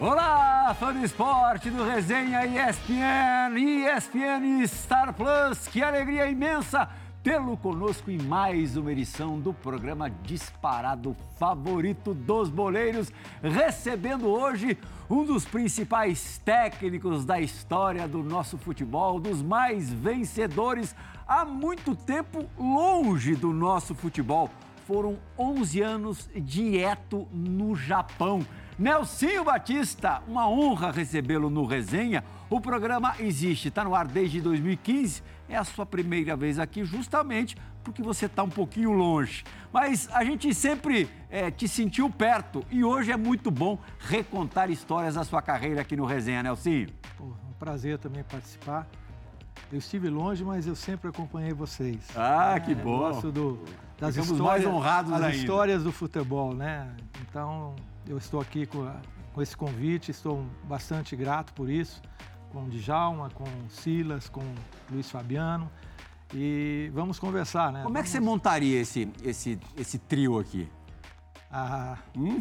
Olá, fã do esporte do Resenha ESPN e Star Plus. Que alegria imensa tê-lo conosco em mais uma edição do programa disparado favorito dos boleiros, recebendo hoje um dos principais técnicos da história do nosso futebol, dos mais vencedores, há muito tempo longe do nosso futebol. Foram 11 anos direto no Japão. Nelsinho Baptista, uma honra recebê-lo no Resenha. O programa existe, está no ar desde 2015. É a sua primeira vez aqui justamente porque você está um pouquinho longe. Mas a gente sempre te sentiu perto e hoje é muito bom recontar histórias da sua carreira aqui no Resenha, Nelsinho. É um prazer também participar. Eu estive longe, mas eu sempre acompanhei vocês. Ah, que bom! Eu gosto das histórias, mais honrados as ainda. Histórias do futebol, né? Então... eu estou aqui com esse convite, estou bastante grato por isso, com o Djalma, com o Silas, com o Luiz Fabiano e vamos conversar, né? Como é que você montaria esse trio aqui?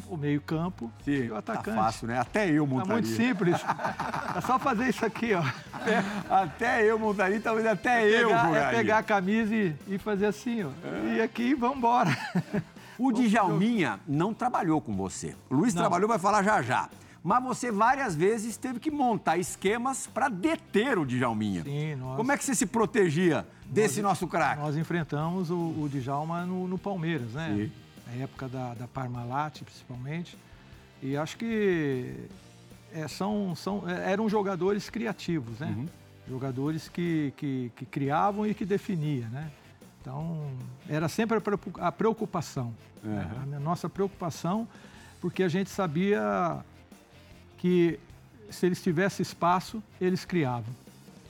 O meio campo e o atacante. Tá fácil, né? Até eu montaria. Tá muito simples, é só fazer isso aqui, ó. Até eu montaria, talvez até eu jogaria. É pegar a camisa e fazer assim, ó, e aqui vamos embora. O Djalminha não trabalhou com você. O Luiz trabalhou, vai falar já. Mas você várias vezes teve que montar esquemas para deter o Djalminha. Sim, como é que você se protegia desse nosso craque? Nós enfrentamos o Djalma no Palmeiras, né? Sim. Na época da Parmalat, principalmente. E acho que eram jogadores criativos, né? Uhum. Jogadores que criavam e que definiam, né? Então, era sempre a preocupação, a nossa preocupação, porque a gente sabia que se eles tivessem espaço, eles criavam.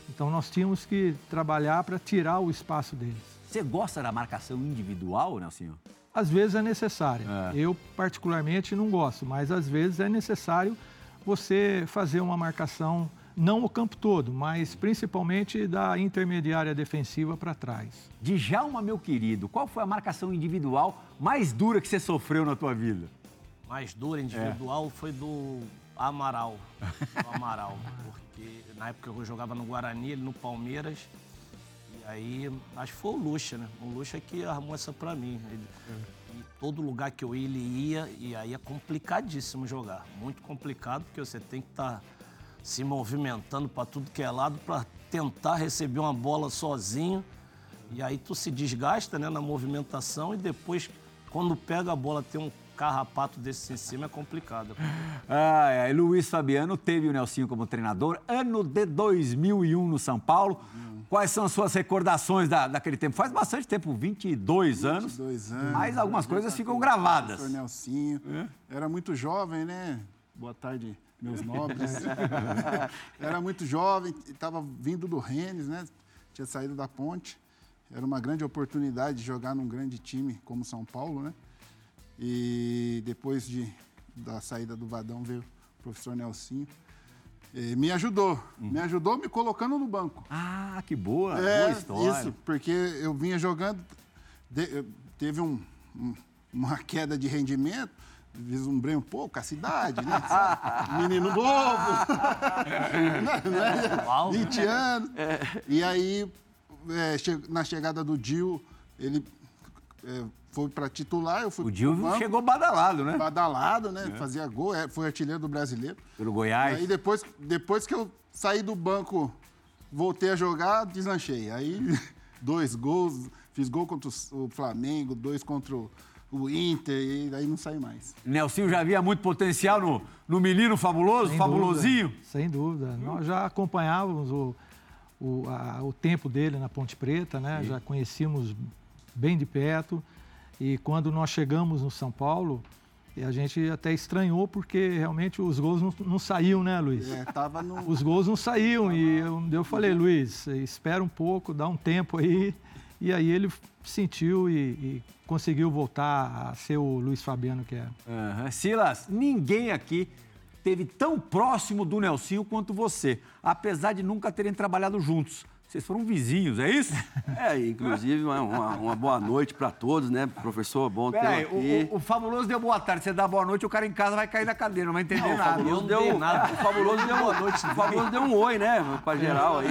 Então, nós tínhamos que trabalhar para tirar o espaço deles. Você gosta da marcação individual, Nelsinho? Às vezes é necessária. É. Eu, particularmente, não gosto, mas às vezes é necessário você fazer uma marcação, não o campo todo, mas principalmente da intermediária defensiva para trás. Djalma, meu querido, qual foi a marcação individual mais dura que você sofreu na tua vida? Mais dura individual foi do Amaral. Do Amaral, porque na época eu jogava no Guarani, ele no Palmeiras. E aí, acho que foi o Lucha, né? O Lucha que armou essa para mim. E todo lugar que eu ia, ele ia. E aí é complicadíssimo jogar. Muito complicado, porque você tem que estar... se movimentando para tudo que é lado, para tentar receber uma bola sozinho. E aí tu se desgasta, né, na movimentação e depois, quando pega a bola, tem um carrapato desse em cima, é complicado. Luiz Fabiano teve o Nelsinho como treinador, ano de 2001 no São Paulo. Quais são as suas recordações daquele tempo? Faz bastante tempo, 22 anos, mas algumas coisas ficam gravadas. O Nelsinho era muito jovem, né? Boa tarde, meus nobres. Era muito jovem, estava vindo do Rennes, né? Tinha saído da Ponte. Era uma grande oportunidade de jogar num grande time como São Paulo, né? E depois da saída do Vadão veio o professor Nelsinho. E me ajudou me colocando no banco. Ah, que boa! Boa história. Isso, porque eu vinha jogando, teve uma queda de rendimento. Vislumbrei um pouco a cidade, né? Menino novo, 20 anos. E aí, na chegada do Dil, ele foi para titular. Eu fui o Dil chegou badalado, né? Badalado, né? Fazia gol, foi artilheiro do Brasileiro. Pelo Goiás. Aí depois que eu saí do banco, voltei a jogar, deslanchei. Aí, 2 gols, fiz gol contra o Flamengo, 2 contra o Inter, e aí não sai mais. Nelsinho já havia muito potencial no menino fabuloso, sem fabulosinho? Dúvida, sem dúvida. Nós já acompanhávamos o tempo dele na Ponte Preta, né? Já conhecíamos bem de perto. E quando nós chegamos no São Paulo, a gente até estranhou, porque realmente os gols não saíam, né, Luiz? Os gols não saíam. E eu falei, Luiz, espera um pouco, dá um tempo aí. E aí ele sentiu e conseguiu voltar a ser o Luiz Fabiano que era. Silas, ninguém aqui teve tão próximo do Nelsinho quanto você, apesar de nunca terem trabalhado juntos. Vocês foram vizinhos, é isso? É, inclusive, uma boa noite para todos, né? Professor, bom ter aqui. O Fabuloso deu boa tarde. Você dá boa noite, o cara em casa vai cair na cadeira, não vai entender nada. O Fabuloso deu boa noite. O Fabuloso deu um oi, né? Pra geral aí.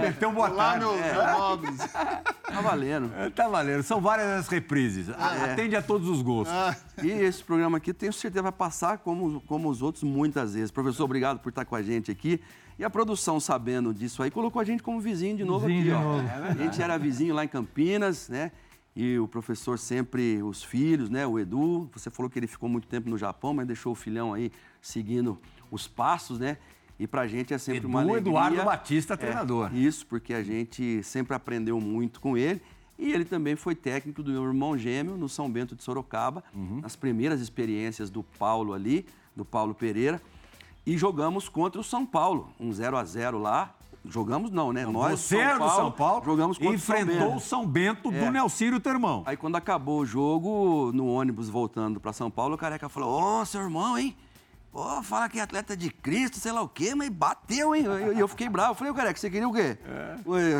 Meteu um boa tarde. Lá no Móveis. Tá valendo. Tá valendo. São várias as reprises. Atende a todos os gostos. E esse programa aqui, tenho certeza, vai passar como os outros muitas vezes. Professor, obrigado por estar com a gente aqui. E a produção, sabendo disso aí, colocou a gente como vizinho de novo aqui. Ó. A gente era vizinho lá em Campinas, né? E o professor sempre, os filhos, né? O Edu, você falou que ele ficou muito tempo no Japão, mas deixou o filhão aí seguindo os passos, né? E pra gente é sempre Edu, uma alegria. Eduardo Batista, treinador. Isso, porque a gente sempre aprendeu muito com ele. E ele também foi técnico do meu irmão gêmeo no São Bento de Sorocaba. Uhum. Nas primeiras experiências do Paulo ali, do Paulo Pereira. E jogamos contra o São Paulo, um 0-0 lá. Jogamos não, né? Nós, você era do São Paulo, jogamos contra o São Bento. Enfrentou o São Bento do Nelsinho, teu irmão. Aí quando acabou o jogo, no ônibus voltando para São Paulo, o Careca falou, seu irmão, hein? Fala que é atleta de Cristo, sei lá o quê, mas bateu, hein? E eu fiquei bravo. Eu falei, ô Careca, você queria o quê?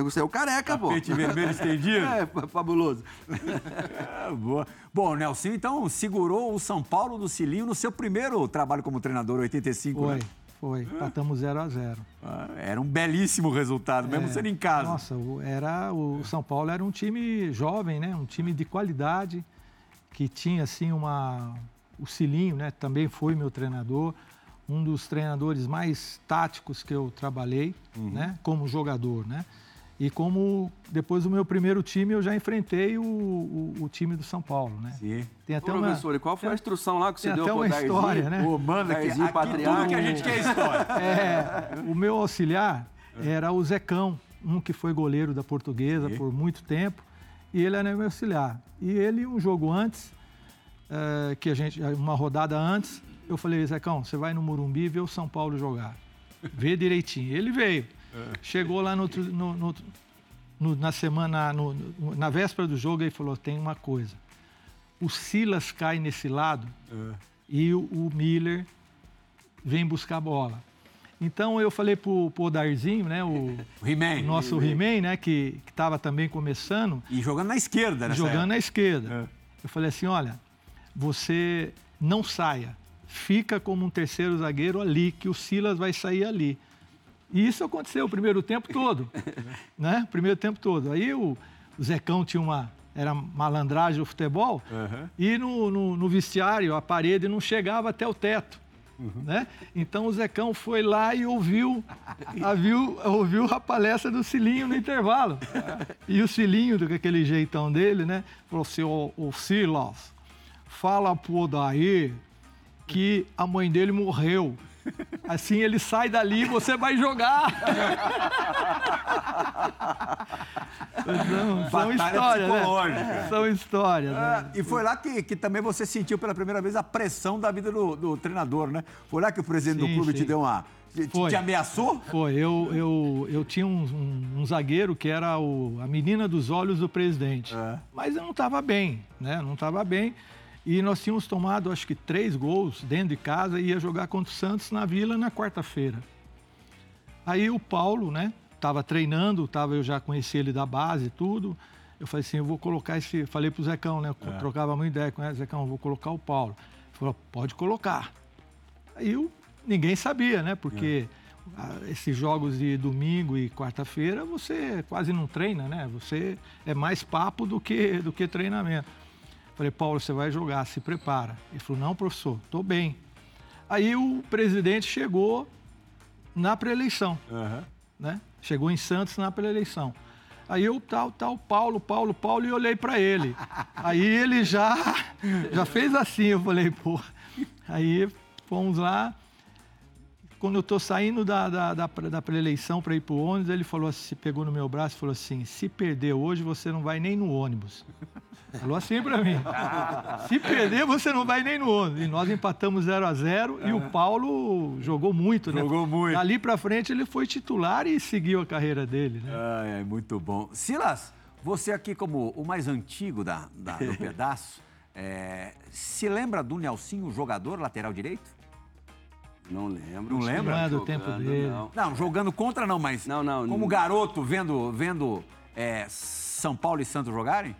Você é o Careca, pô. Tapete vermelho estendido? Fabuloso. Boa. Bom, o Nelsinho, então, segurou o São Paulo do Cilinho no seu primeiro trabalho como treinador, 85, né? Foi. Empatamos 0-0. Era um belíssimo resultado, mesmo sendo em casa. Nossa, o São Paulo era um time jovem, né? Um time de qualidade, que tinha, assim, o Cilinho, né, também foi meu treinador, um dos treinadores mais táticos que eu trabalhei, né, como jogador, né? E como depois do meu primeiro time eu já enfrentei o time do São Paulo, né? Sim. Tem até professor, e qual foi a instrução lá que você deu para o Odairzinho? Tem até uma história, né? Manda aqui tudo que a gente quer história. O meu auxiliar era o Zecão, um que foi goleiro da Portuguesa por muito tempo, e ele era meu auxiliar. E ele, um jogo antes, uma rodada antes, eu falei, Zecão, você vai no Morumbi e vê o São Paulo jogar. Vê direitinho. Ele veio. Chegou lá na véspera do jogo e falou, tem uma coisa. O Silas cai nesse lado e o Miller vem buscar a bola. Então eu falei pro Odairzinho, né? O He-Man. O nosso He-Man, né? Que estava também começando. E jogando na esquerda, né? Jogando na esquerda. Eu falei assim, olha, você não saia, fica como um terceiro zagueiro ali, que o Silas vai sair ali. E isso aconteceu o primeiro tempo todo, né? Primeiro tempo todo. Aí o Zecão tinha era malandragem do futebol, e no vestiário a parede não chegava até o teto, né? Então o Zecão foi lá e ouviu a palestra do Cilinho no intervalo. E o Cilinho, com aquele jeitão dele, né? Falou assim, ô Silas, fala pro Odair que a mãe dele morreu. Assim ele sai dali e você vai jogar. São histórias, né? São histórias, né? E foi lá que também você sentiu pela primeira vez a pressão da vida do treinador, né? Foi lá que o presidente do clube te deu te ameaçou? Foi. Eu tinha um zagueiro que era a menina dos olhos do presidente. Mas eu não estava bem, né? Não estava bem. E nós tínhamos tomado, acho que 3 gols dentro de casa e ia jogar contra o Santos na Vila na quarta-feira. Aí o Paulo, né? Estava treinando, eu já conhecia ele da base e tudo. Eu falei assim, eu vou colocar esse... Falei pro Zecão, né? Eu trocava muito ideia com ele. Zecão, eu vou colocar o Paulo. Ele falou, pode colocar. Aí ninguém sabia, né? Porque esses jogos de domingo e quarta-feira, você quase não treina, né? Você é mais papo do que treinamento. Falei, Paulo, você vai jogar, se prepara. Ele falou, não, professor, tô bem. Aí o presidente chegou na pré-eleição, né? Chegou em Santos na pré-eleição. Aí eu, Paulo, e olhei pra ele. Aí ele já fez assim, eu falei, pô. Aí fomos lá. Quando eu tô saindo da pré-eleição pra ir pro ônibus, ele falou assim, pegou no meu braço e falou assim, se perder hoje, você não vai nem no ônibus. Falou assim pra mim. Se perder, você não vai nem no ônibus. E nós empatamos 0-0 e o Paulo jogou muito, né? Jogou muito. Dali pra frente, ele foi titular e seguiu a carreira dele, né? É muito bom. Silas, você aqui como o mais antigo do pedaço, se lembra do Nelsinho, jogador lateral direito? Não lembro. Não lembra? Não é do tempo dele. Não. Não, jogando contra não, mas não, como garoto, vendo São Paulo e Santos jogarem?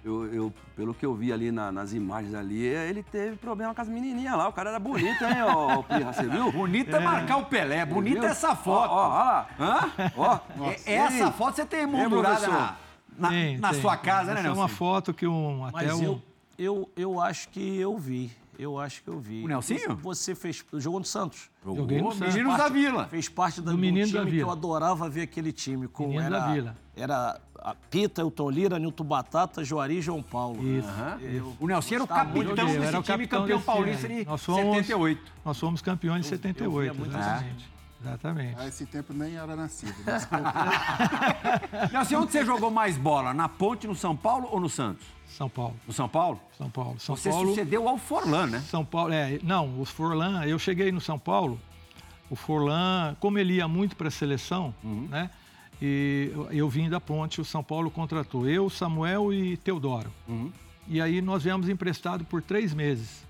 Pelo que eu vi ali nas imagens ali, ele teve problema com as menininhas lá. O cara era bonito, hein, ô Pirra, você viu? Bonito é marcar o Pelé, bonita é essa foto. Ó lá. Hã? Ó. Nossa, essa foto você tem moldurada na sua casa, né, Nelson? Essa é uma foto que eu acho que eu vi. Eu acho que eu vi. O Nelsinho? Você fez. Jogou no Santos? Joguei no Santos. Meninos da Vila. Fez parte do time da Vila, que eu adorava ver aquele time. Meninos da Vila. Era a Pita, Elton Lira, Nilton Batata, Juari e João Paulo. Isso. O Nelsinho era o capitão desse time, campeão paulista em 78. Nós fomos campeões de 78. Exatamente. A esse tempo nem era nascido. Nelsinho, onde você jogou mais bola? Na Ponte, no São Paulo ou no Santos? São Paulo. O São Paulo? São Paulo. Você sucedeu ao Forlan, né? São Paulo, não, o Forlan, eu cheguei no São Paulo, o Forlan, como ele ia muito para a seleção, né? E eu vim da Ponte, o São Paulo contratou eu, Samuel e Teodoro. E aí nós viemos emprestado por 3 meses,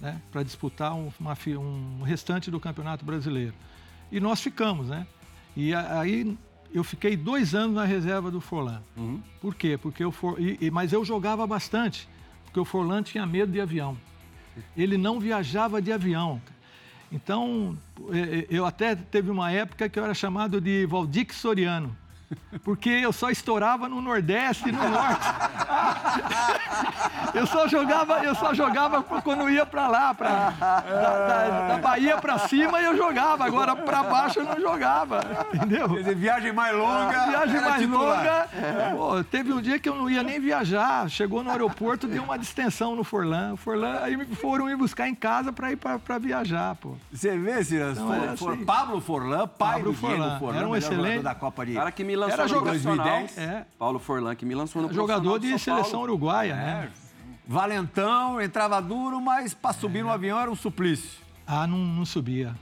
né? Para disputar um restante do Campeonato Brasileiro. E nós ficamos, né? E aí... Eu fiquei 2 anos na reserva do Forlan. Por quê? Porque mas eu jogava bastante, porque o Forlan tinha medo de avião. Ele não viajava de avião. Então, eu até teve uma época que eu era chamado de Valdir Soriano, porque eu só estourava no Nordeste e no Norte. Eu só jogava quando ia pra lá, da Bahia pra cima eu jogava, agora pra baixo eu não jogava, entendeu? Quer dizer, viagem mais longa... Pô, teve um dia que eu não ia nem viajar, chegou no aeroporto, deu uma distensão no Forlan, aí foram me buscar em casa pra ir pra viajar, pô. Você vê, Silas, Pablo Forlan, pai do Forlan, era um excelente... da Copa de... Cara que me lançou no profissional, 2010. Paulo Forlan, que me lançou no profissional. Jogador de seleção uruguaia, né? Valentão, entrava duro, mas para subir no avião era um suplício. Não subia.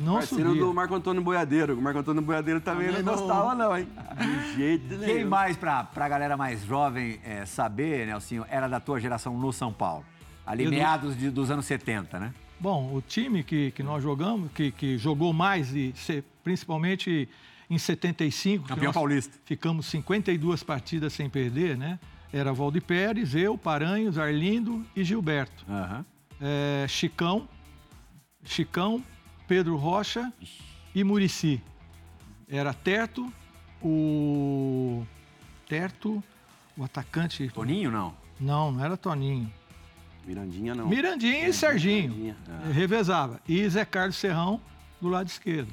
Não subia. Parceiro do Marco Antônio Boiadeiro. O Marco Antônio Boiadeiro também não gostava não, hein? De jeito nenhum. Quem mais, pra galera mais jovem saber, Nelsinho, era da tua geração no São Paulo? Ali meados dos anos 70, né? Bom, o time que nós jogamos, que jogou mais, e principalmente... Em 75, campeão paulista, ficamos 52 partidas sem perder, né? Era Valdir Pérez, eu, Paranhos, Arlindo e Gilberto. Chicão, Pedro Rocha e Muricy. Era Terto, o atacante... Toninho, não? Não era Toninho. Mirandinha, não. Mirandinha e Serginho. Revezava. E Zé Carlos Serrão do lado esquerdo.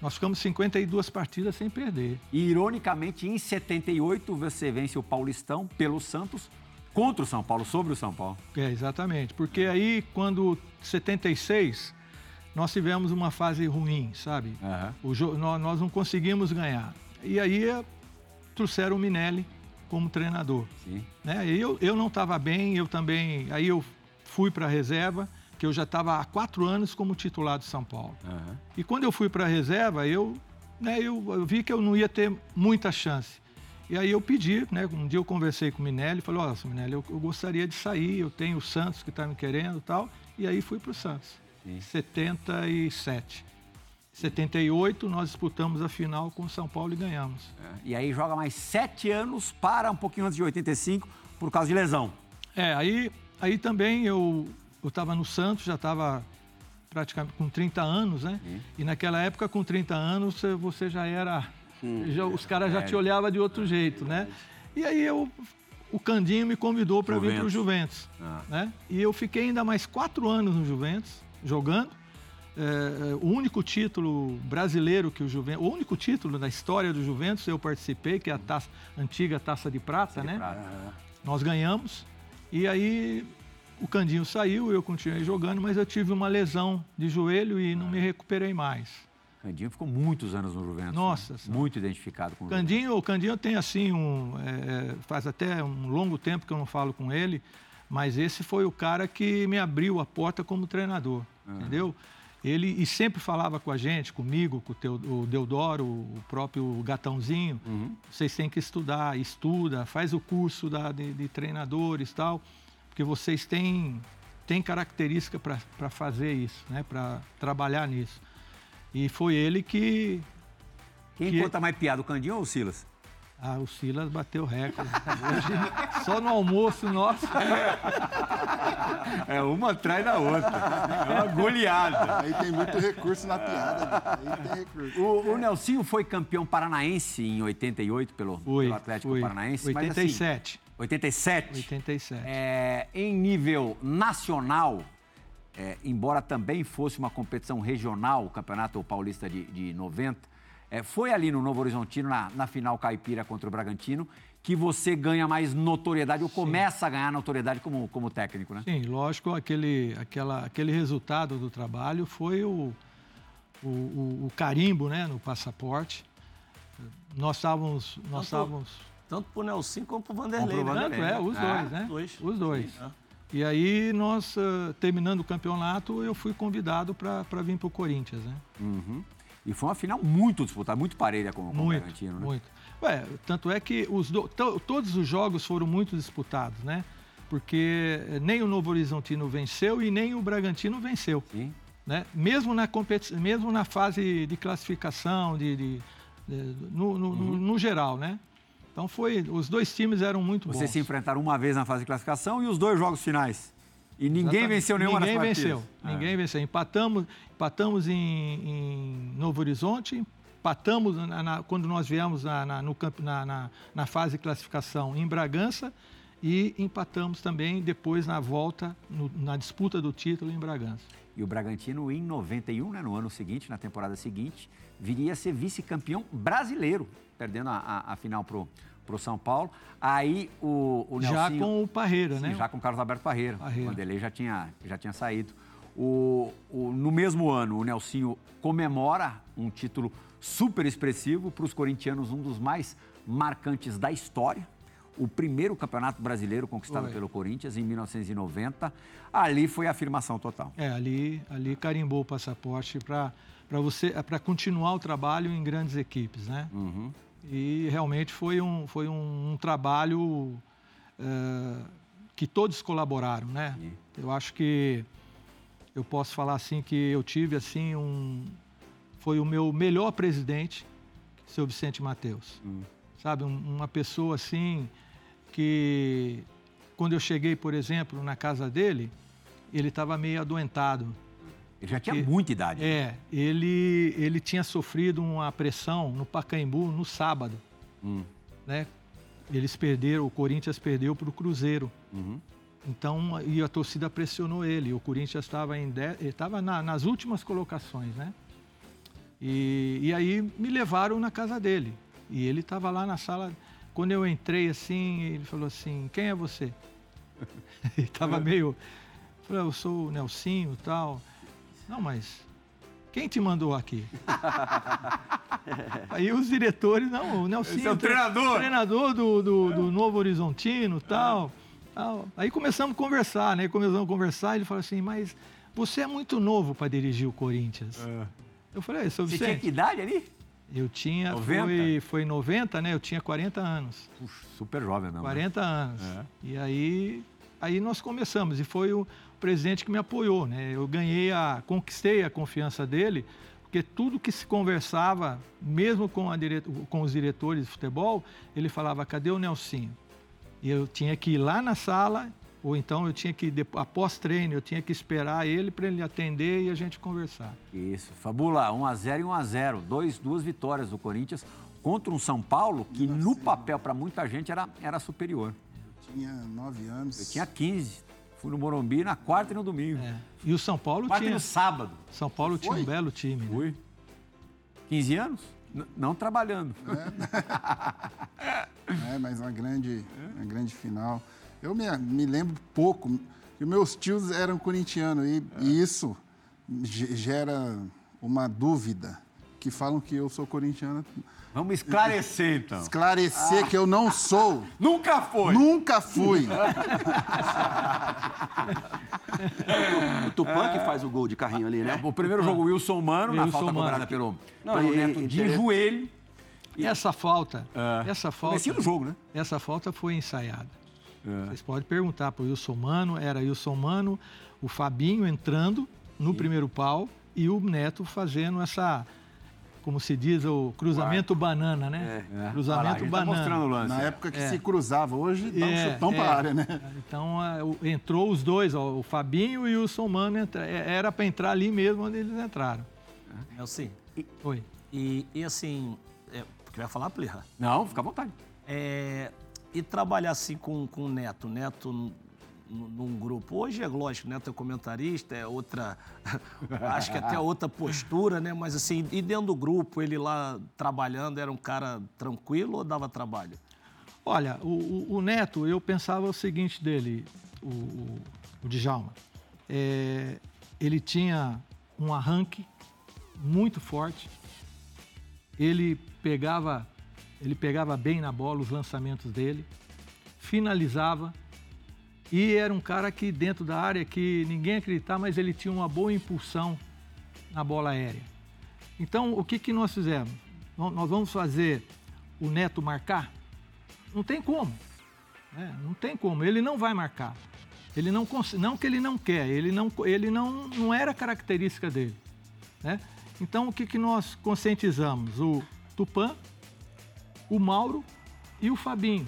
Nós ficamos 52 partidas sem perder. E, ironicamente, em 78, você vence o Paulistão pelo Santos contra o São Paulo, sobre o São Paulo. Exatamente. Porque aí, quando, em 76, nós tivemos uma fase ruim, sabe? Nós não conseguimos ganhar. E aí, trouxeram o Minelli como treinador. Sim. Né? Eu não estava bem, eu também... Aí eu fui para a reserva... que eu já estava há 4 anos como titular do São Paulo. E quando eu fui para a reserva, eu vi que eu não ia ter muita chance. E aí eu pedi, né? Um dia eu conversei com o Minelli, falei, olha, Minelli, eu gostaria de sair, eu tenho o Santos que está me querendo e tal. E aí fui para o Santos, em 77. Em 78, nós disputamos a final com o São Paulo e ganhamos. E aí joga mais 7 anos, para um pouquinho antes de 85, por causa de lesão. Aí também eu estava no Santos, já estava praticamente com 30 anos, né? E naquela época, com 30 anos, você já era... os caras já te olhavam de outro jeito, né? E aí o Candinho me convidou para vir para o Juventus. Né? E eu fiquei ainda mais 4 anos no Juventus, jogando. O único título brasileiro que o Juventus... O único título da história do Juventus eu participei, que é antiga Taça de Prata, né? Nós ganhamos. E aí... O Candinho saiu, eu continuei jogando, mas eu tive uma lesão de joelho e não me recuperei mais. Candinho ficou muitos anos no Juventus. Nossa, né? Muito identificado com o Candinho. O Candinho tem assim, faz até um longo tempo que eu não falo com ele, mas esse foi o cara que me abriu a porta como treinador, entendeu? Ele sempre falava com a gente, comigo, com o Deodoro, o próprio Gatãozinho. Vocês têm que estuda, faz o curso de treinadores e tal. Porque vocês têm característica para fazer isso, né? Para trabalhar nisso. E foi ele que... Quem conta mais piada, o Candinho ou o Silas? Ah, o Silas bateu recorde. Hoje, só no almoço nosso. É uma atrás da outra. É uma goleada. Aí tem muito recurso na piada. Aí tem recurso. O Nelsinho foi campeão paranaense em 88 pelo Atlético Paranaense. 87. Mas, assim, 87? 87. Em nível nacional, embora também fosse uma competição regional, o Campeonato Paulista de 90... foi ali no Novo Horizontino, na final caipira contra o Bragantino, que você ganha mais notoriedade, ou começa a ganhar notoriedade como técnico, né? Sim, lógico, aquele resultado do trabalho foi o carimbo, né, no passaporte. Nós estávamos... Tanto pro Nelsinho como pro Vanderlei, né? Tanto, os dois. Sim, E aí, nós, terminando o campeonato, eu fui convidado para vir pro Corinthians, né? Uhum. E foi uma final muito disputada, muito parelha com o Bragantino, né? Muito. Ué, tanto é que todos os jogos foram muito disputados, né? Porque nem o Novo Horizontino venceu e nem o Bragantino venceu. Sim. Né? Mesmo na fase de classificação, no geral, né? Então os dois times eram muito bons. Vocês se enfrentaram uma vez na fase de classificação e os dois jogos finais. E ninguém venceu nenhuma das partidas. Ninguém venceu. Empatamos em Novo Horizonte, empatamos quando nós viemos na fase de classificação em Bragança e empatamos também depois na volta, na disputa do título em Bragança. E o Bragantino em 91, né, no ano seguinte, na temporada seguinte, viria a ser vice-campeão brasileiro, perdendo a final pro São Paulo. Aí o Nelsinho... Já com o Parreira, sim, né? Já com o Carlos Alberto Parreira. O Vanderlei já tinha saído. No mesmo ano, o Nelsinho comemora um título super expressivo, para os corintianos um dos mais marcantes da história. O primeiro campeonato brasileiro conquistado pelo Corinthians em 1990. Ali foi a afirmação total. Ali carimbou o passaporte para continuar o trabalho em grandes equipes, né? Uhum. E realmente foi um trabalho que todos colaboraram, né? Sim. Eu acho que eu posso falar assim que eu tive assim foi o meu melhor presidente, seu Vicente Mateus. Sabe, uma pessoa assim que quando eu cheguei, por exemplo, na casa dele, ele estava meio adoentado. Ele já tinha muita idade. Ele tinha sofrido uma pressão no Pacaembu no sábado. Né? O Corinthians perdeu para o Cruzeiro. Uhum. Então, e a torcida pressionou ele. O Corinthians estava nas últimas colocações, né? E aí me levaram na casa dele. E ele estava lá na sala. Quando eu entrei assim, ele falou assim, quem é você? Ele estava meio... Falei, eu sou o Nelsinho e tal... Não, mas quem te mandou aqui? Aí os diretores, não, o Nelsinho... Esse é o treinador! Treinador do Novo Horizontino e tal. Aí começamos a conversar, né? Ele falou assim, mas você é muito novo para dirigir o Corinthians. Eu falei, seu Vicente... Você tinha que idade ali? Eu tinha... 90? Foi em 90, né? Eu tinha 40 anos. Puxa, super jovem mesmo. 40 anos. É. E aí nós começamos, e foi o presidente que me apoiou, né? Eu conquistei a confiança dele, porque tudo que se conversava, mesmo com os diretores de futebol, ele falava, cadê o Nelsinho? E eu tinha que ir lá na sala, ou então eu tinha que, após treino, eu tinha que esperar ele para ele atender e a gente conversar. Isso, Fabula, 1x0 e 1x0, duas vitórias do Corinthians contra um São Paulo que no papel para muita gente era superior. Eu tinha 9 anos. Eu tinha 15. Fui no Morumbi na quarta e no domingo. E o São Paulo quarta tinha... Quarta e no sábado. São Paulo tinha um belo time. Né? Fui. 15 anos? Não trabalhando. Mas uma grande final. Eu me lembro pouco. Que meus tios eram corintianos e isso gera uma dúvida. Que falam que eu sou corintiano. Vamos esclarecer, então. Esclarecer que eu não sou. Nunca foi. Nunca fui. O Tupã que faz o gol de carrinho ali, né? O primeiro jogo, Wilson Mano, na falta cobrada pelo Neto de joelho. E essa falta... Comecinho do jogo, né? Essa falta foi ensaiada. Vocês podem perguntar para o Wilson Mano. Era Wilson Mano, o Fabinho entrando no primeiro pau. e o Neto fazendo essa, como se diz, o cruzamento banana, né? É. Cruzamento banana. Tá mostrando o lance. Na época que se cruzava, hoje dá um chutão para a área, né? Então, entrou os dois, ó, o Fabinho e o Somano. Era para entrar ali mesmo onde eles entraram. É assim. Oi. E assim, porque vai falar, Plirra? Não, fica à vontade. E trabalhar assim com o Neto. Neto num grupo. Hoje é lógico, Neto é comentarista, é outra... acho que até outra postura, né? Mas assim, e dentro do grupo, ele lá trabalhando, era um cara tranquilo ou dava trabalho? Olha, o Neto, eu pensava o seguinte dele, o Djalma. Ele tinha um arranque muito forte. Ele pegava bem na bola os lançamentos dele, finalizava, e era um cara que dentro da área que ninguém acreditava, mas ele tinha uma boa impulsão na bola aérea. Então, o que nós fizemos? Nós vamos fazer o Neto marcar? Não tem como, né? Não tem como, ele não vai marcar. Ele não consegue, não que ele não quer, ele não era característica dele, né? Então, o que nós conscientizamos? O Tupã, o Mauro e o Fabinho,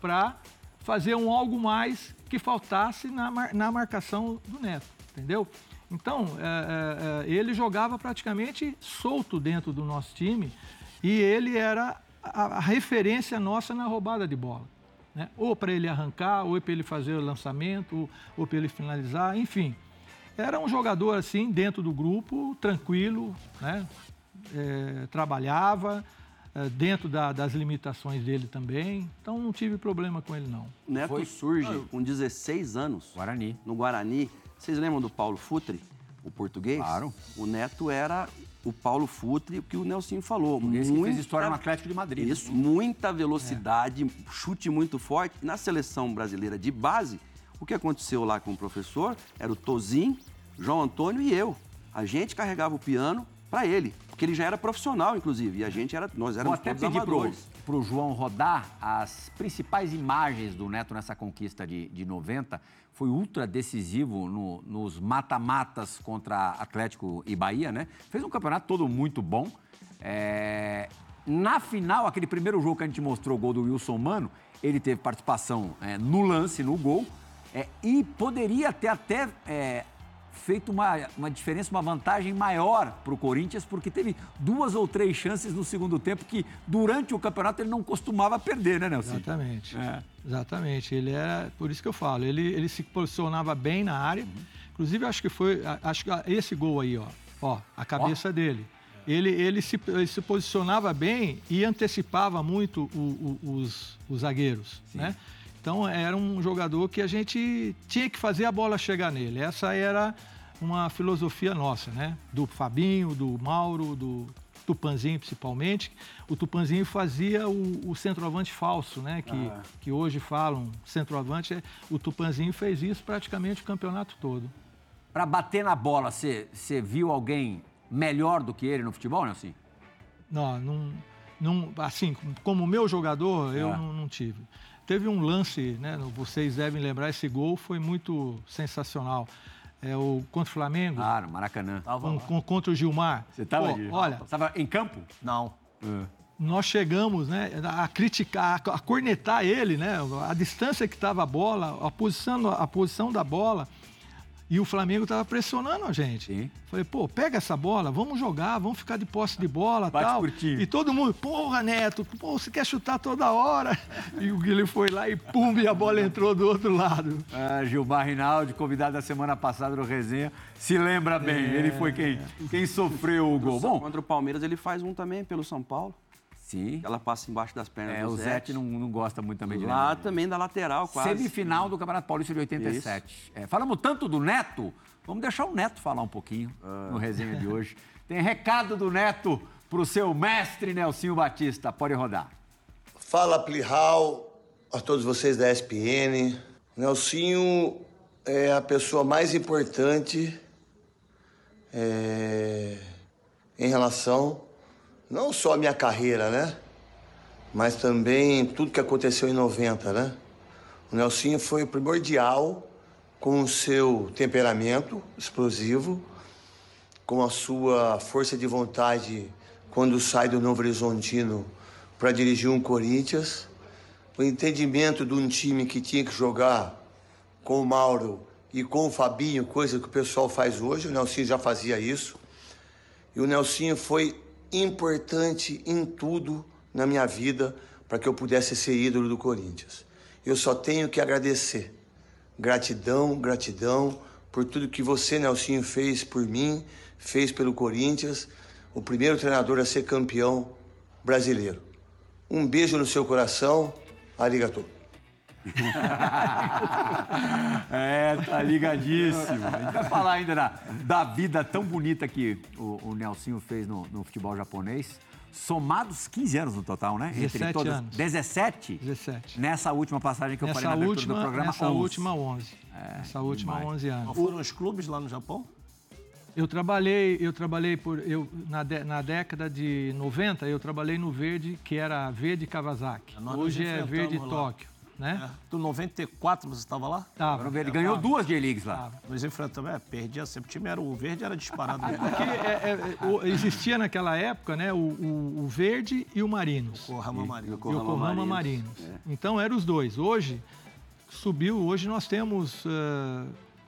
para fazer um algo mais que faltasse na marcação do Neto, entendeu? Então, ele jogava praticamente solto dentro do nosso time e ele era a referência nossa na roubada de bola, né? Ou para ele arrancar, ou para ele fazer o lançamento, ou para ele finalizar, enfim. Era um jogador, assim, dentro do grupo, tranquilo, né? Trabalhava dentro das limitações dele também. Então, não tive problema com ele, não. Neto surge com 16 anos. Guarani. No Guarani. Vocês lembram do Paulo Futre, o português? Claro. O Neto era o Paulo Futre, o que o Nelsinho falou. O português que fez história no Atlético de Madrid. Isso, muita velocidade, chute muito forte. Na seleção brasileira de base... O que aconteceu lá com o professor era o Tozinho, João Antônio e eu. A gente carregava o piano para ele, porque ele já era profissional, inclusive, e nós éramos todos amadores. Vou até pedir para o João rodar as principais imagens do Neto nessa conquista de 90. Foi ultra decisivo nos mata-matas contra Atlético e Bahia, né? Fez um campeonato todo muito bom. Na final, aquele primeiro jogo que a gente mostrou, o gol do Wilson Mano, ele teve participação no lance, no gol. E poderia ter até feito uma diferença, uma vantagem maior para o Corinthians, porque teve 2 ou 3 chances no segundo tempo que, durante o campeonato, ele não costumava perder, né, Nelson? Exatamente. Exatamente. Ele era, por isso que eu falo, ele se posicionava bem na área. Inclusive, acho que esse gol aí, ó a cabeça dele. Ele se posicionava bem e antecipava muito os zagueiros, sim, né? Então, era um jogador que a gente tinha que fazer a bola chegar nele. Essa era uma filosofia nossa, né? Do Fabinho, do Mauro, do Tupanzinho, principalmente. O Tupanzinho fazia o centroavante falso, né? Que hoje falam centroavante. O Tupanzinho fez isso praticamente o campeonato todo. Para bater na bola, você viu alguém melhor do que ele no futebol, né? Assim? Não, assim, como meu jogador, eu não tive. Teve um lance, né? Vocês devem lembrar, esse gol foi muito sensacional. Contra o Flamengo. Claro, Maracanã. Contra o Gilmar. Você estava ali? Olha, estava em campo? Não. Nós chegamos, né, a criticar, a cornetar ele, né? A distância que estava a bola, a posição da bola. E o Flamengo estava pressionando a gente. Sim. Falei, pega essa bola, vamos jogar, vamos ficar de posse de bola e tal. E todo mundo, Neto, você quer chutar toda hora? E o Guilherme foi lá e pum, e a bola entrou do outro lado. Gilmar Rinaldi, convidado da semana passada no Resenha, se lembra bem, ele foi quem sofreu o gol. Bom, contra o Palmeiras ele faz um também pelo São Paulo. Sim. Ela passa embaixo das pernas do Zete. O Zete não gosta muito também de Neto. Lá também da lateral, quase. Semifinal do Campeonato Paulista de 87. Falamos tanto do Neto, vamos deixar o Neto falar um pouquinho no Resenha de hoje. Tem recado do Neto pro seu mestre Nelsinho Baptista. Pode rodar. Fala, Plihal, a todos vocês da ESPN. Nelsinho é a pessoa mais importante em relação... Não só a minha carreira, né? Mas também tudo que aconteceu em 90, né? O Nelsinho foi primordial com o seu temperamento explosivo, com a sua força de vontade quando sai do Novo Horizontino para dirigir um Corinthians, o entendimento de um time que tinha que jogar com o Mauro e com o Fabinho, coisa que o pessoal faz hoje, o Nelsinho já fazia isso. E o Nelsinho foi importante em tudo na minha vida para que eu pudesse ser ídolo do Corinthians. Eu só tenho que agradecer. Gratidão, gratidão por tudo que você, Nelsinho, fez por mim, fez pelo Corinthians, o primeiro treinador a ser campeão brasileiro. Um beijo no seu coração. Arigatô. É, tá ligadíssimo. A gente vai falar ainda da vida tão bonita que o Nelsinho fez no futebol japonês. Somados 15 anos no total, né? 17 entre todas, anos. 17? Nessa última passagem que eu falei na abertura do programa, Essa última, 11 anos. Foram os clubes lá no Japão? Eu trabalhei na década de 90, eu trabalhei no Verde, que era Verde Kawasaki. Hoje é Verde Tóquio, né? É. Do 94 você estava lá? Estava. O Verde ganhou duas J-Leagues lá. Nós enfrentamos, perdia sempre. O time era o Verde, era disparado. Porque existia naquela época, né, o Verde e o Marinos. O Yokohama Marinos. Então eram os dois. Hoje nós temos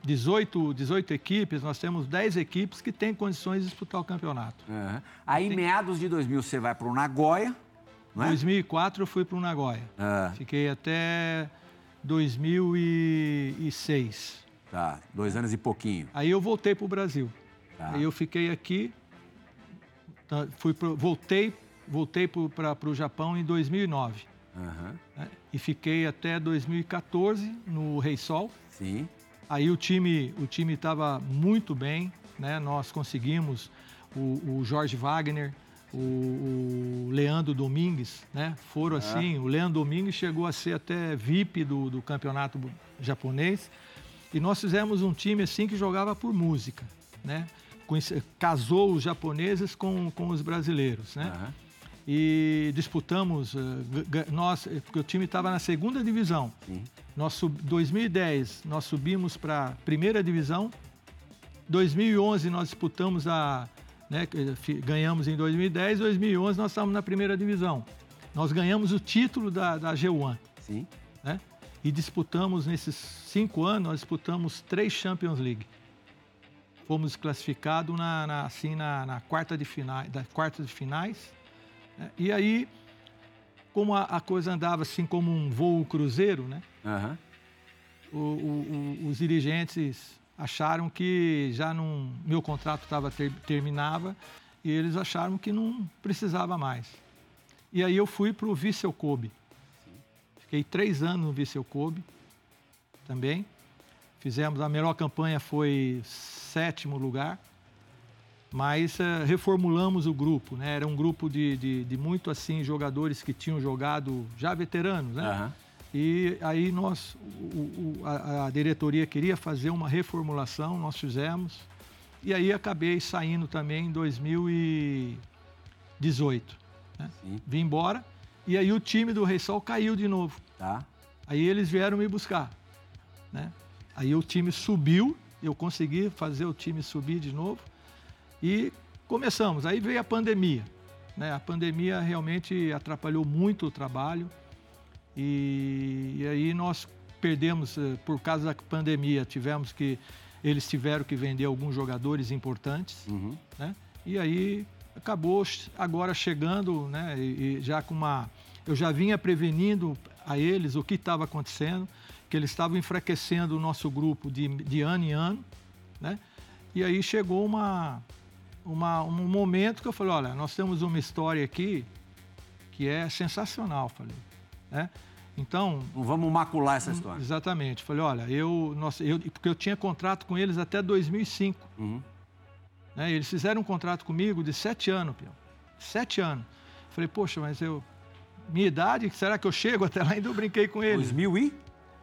18 equipes, nós temos 10 equipes que têm condições de disputar o campeonato. Uhum. Aí, em meados de 2000, você vai para o Nagoya, não é? Em 2004, eu fui para o Nagoya. Uhum. Fiquei até 2006. Tá, 2 anos e pouquinho. Aí eu voltei para o Brasil. Tá. Aí eu fiquei aqui, voltei para o Japão em 2009. Uhum. Né? E fiquei até 2014 no Reysol. Sim. Aí o time estava muito bem, né? Nós conseguimos o Jorge Wagner, o Leandro Domingues, né? Foram assim, o Leandro Domingues chegou a ser até VIP do campeonato japonês. E nós fizemos um time assim que jogava por música, né? Casou os japoneses com os brasileiros, né? Uhum. E disputamos, porque o time estava na 2ª divisão. Sim. Em 2010, nós subimos para a 1ª divisão. Em 2011, nós disputamos ganhamos em 2010. Em 2011, nós estávamos na 1ª divisão. Nós ganhamos o título da G1. Sim. Né? E disputamos, nesses 5 anos, nós disputamos 3 Champions League. Fomos classificados na quarta de finais. E aí, como a coisa andava assim como um voo cruzeiro, né? Uhum. Os dirigentes acharam que já não... Meu contrato terminava e eles acharam que não precisava mais. E aí eu fui para o Vissel Kobe. Fiquei 3 anos no Vissel Kobe também. Fizemos... A melhor campanha foi 7º lugar. Mas reformulamos o grupo, né? Era um grupo de muito assim jogadores que tinham jogado já veteranos, né? Uhum. E aí nós, a diretoria queria fazer uma reformulação, nós fizemos. E aí acabei saindo também em 2018, né? Vim embora e aí o time do Reysol caiu de novo. Tá. Aí eles vieram me buscar, né? Aí o time subiu, eu consegui fazer o time subir de novo. E começamos, aí veio a pandemia, né? A pandemia realmente atrapalhou muito o trabalho e aí nós perdemos, por causa da pandemia, eles tiveram que vender alguns jogadores importantes, uhum, né? E aí acabou agora chegando, né? E já eu já vinha prevenindo a eles o que estava acontecendo, que eles estavam enfraquecendo o nosso grupo de ano em ano, né? E aí chegou um momento que eu falei, olha, nós temos uma história aqui que é sensacional, falei, né? Então... Não vamos macular essa história. Exatamente. Falei, olha, porque eu tinha contrato com eles até 2005. Uhum. Né? Eles fizeram um contrato comigo de 7 anos, Pião. 7 anos. Falei, poxa, mas minha idade, será que eu chego até lá? Ainda eu brinquei com eles. 2000 e?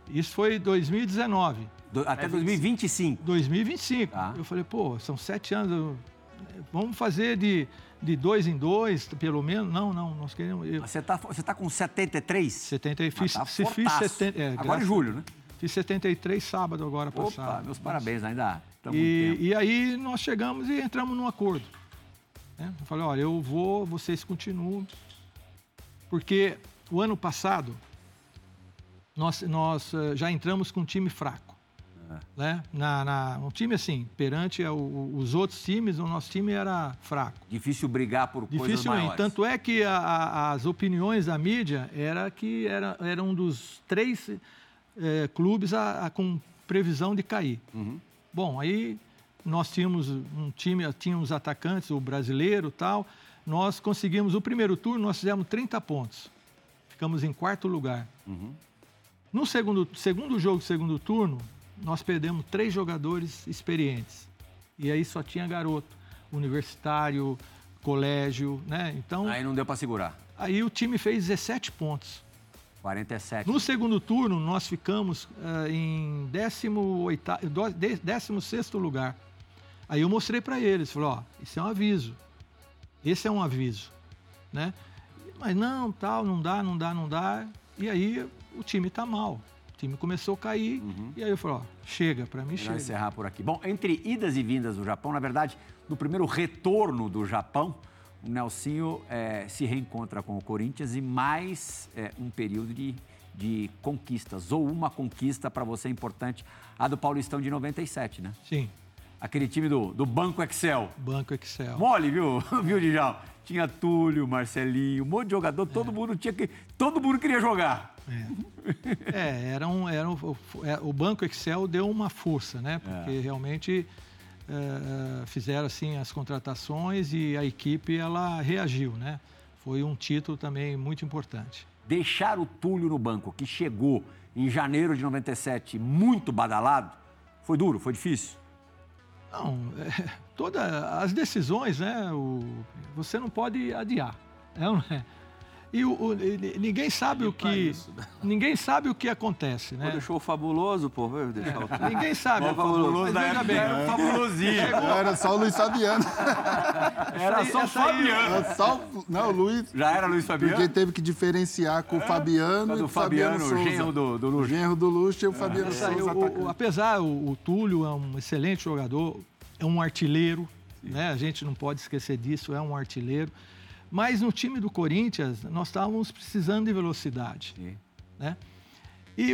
Isso foi 2019. Até 2025? 2025. Ah. Eu falei, pô, são 7 anos... Vamos fazer de 2 em 2, pelo menos? Não, nós queremos... Você está com 73? 73, fiz 70... Agora em julho, né? Fiz 73 sábado agora passado. Opa, meus parabéns, ainda estamos muito tempo. E aí nós chegamos e entramos num acordo. Né? Eu falei, olha, eu vou, vocês continuam. Porque o ano passado, nós já entramos com um time fraco. Né? Um time assim, perante os outros times, o nosso time era fraco. Difícil brigar por coisas maiores. Tanto é que as opiniões da mídia era que era um dos três clubes com previsão de cair. Uhum. Bom, aí nós tínhamos um time, tínhamos atacantes, o brasileiro e tal. Nós conseguimos, o primeiro turno, nós fizemos 30 pontos. Ficamos em quarto lugar. Uhum. No segundo jogo, segundo turno, nós perdemos 3 jogadores experientes. E aí só tinha garoto, universitário, colégio, né? Então, aí não deu para segurar. Aí o time fez 17 pontos. 47. No segundo turno, nós ficamos em 16º lugar. Aí eu mostrei para eles, falei, ó, isso é um aviso. Esse é um aviso, né? Mas não, tal, não dá. E aí o time tá mal. O time começou a cair, uhum. E aí eu falei, ó, chega, pra mim chega. Vamos encerrar por aqui. Bom, entre idas e vindas do Japão, na verdade, no primeiro retorno do Japão, o Nelsinho se reencontra com o Corinthians e mais um período de conquistas, ou uma conquista para você importante, a do Paulistão de 97, né? Sim. Aquele time do Banco Excel. Banco Excel. Mole, viu? Viu, Djalma? Tinha Túlio, Marcelinho, um monte de jogador, todo mundo queria jogar. O Banco Excel deu uma força, né? Porque realmente fizeram assim as contratações e a equipe ela reagiu, né? Foi um título também muito importante. Deixar o Túlio no banco, que chegou em janeiro de 97 muito badalado, foi duro, foi difícil? Não, todas as decisões, né? Você não pode adiar, não é? E ninguém sabe o que. Ninguém sabe o que acontece, né? Pô, deixou o Fabuloso, pô. Deixou o... Ninguém sabe. O Fabuloso da época era o Fabulosinho. Era só o Luiz Fabiano. Era só o Fabiano. Era só... Não, o Luiz. Já era Luiz Fabiano? Porque teve que diferenciar com o Fabiano. E o Fabiano, o genro do Luxo. O genro do Luxo e o Fabiano Souza. Apesar, o Túlio é um excelente jogador, é um artilheiro, né? A gente não pode esquecer disso, é um artilheiro. Mas no time do Corinthians, nós estávamos precisando de velocidade. Sim. Né? E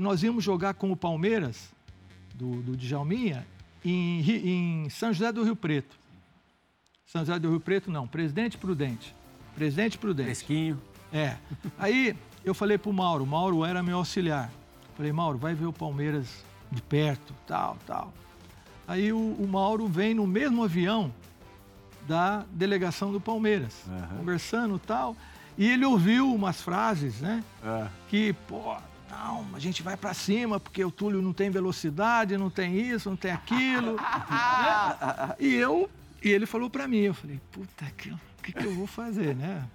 nós íamos jogar com o Palmeiras, do Djalminha, em São José do Rio Preto. São José do Rio Preto, não. Presidente Prudente. Presidente Prudente. Fresquinho. É. Aí eu falei pro Mauro. Mauro era meu auxiliar. Falei, Mauro, vai ver o Palmeiras de perto, tal. Aí o Mauro vem no mesmo avião da delegação do Palmeiras, conversando e tal, e ele ouviu umas frases, né, que, pô, não, a gente vai pra cima porque o Túlio não tem velocidade, não tem isso, não tem aquilo, né? E ele falou pra mim, eu falei, puta, que eu vou fazer, né?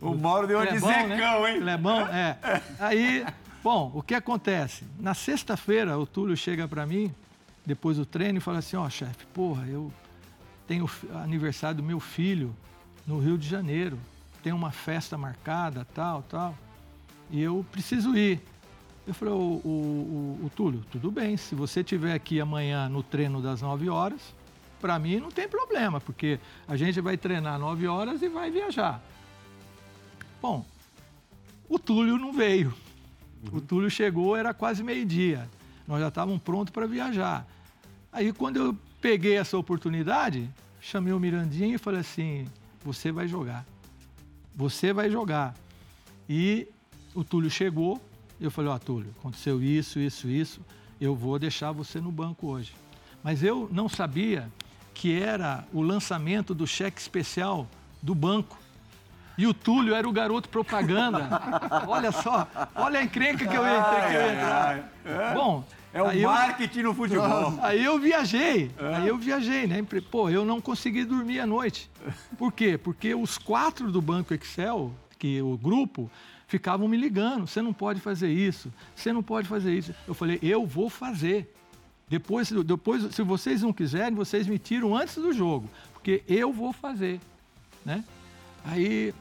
O Mauro deu uma de Zecão, hein? Ele é bom, é. Aí, bom, o que acontece? Na sexta-feira, o Túlio chega pra mim, depois do treino, e fala assim, ó, chefe, porra, eu... Tem o aniversário do meu filho no Rio de Janeiro. Tem uma festa marcada, tal. E eu preciso ir. Eu falei, o Túlio, tudo bem. Se você estiver aqui amanhã no treino das 9 horas, para mim não tem problema, porque a gente vai treinar 9 horas e vai viajar. Bom, o Túlio não veio. Uhum. O Túlio chegou, era quase 12:00. Nós já estávamos prontos para viajar. Aí quando eu peguei essa oportunidade, chamei o Mirandinha e falei assim, você vai jogar. E o Túlio chegou, eu falei, ó, Túlio, aconteceu isso, eu vou deixar você no banco hoje. Mas eu não sabia que era o lançamento do cheque especial do banco. E o Túlio era o garoto propaganda. Olha só, olha a encrenca que eu ia entrar. Bom... É o marketing no futebol. Aí eu viajei, né? Pô, eu não consegui dormir à noite. Por quê? Porque os 4 do Banco Excel, que o grupo, ficavam me ligando. Você não pode fazer isso. Eu falei, eu vou fazer. Depois, se vocês não quiserem, vocês me tiram antes do jogo. Porque eu vou fazer, né? Aí,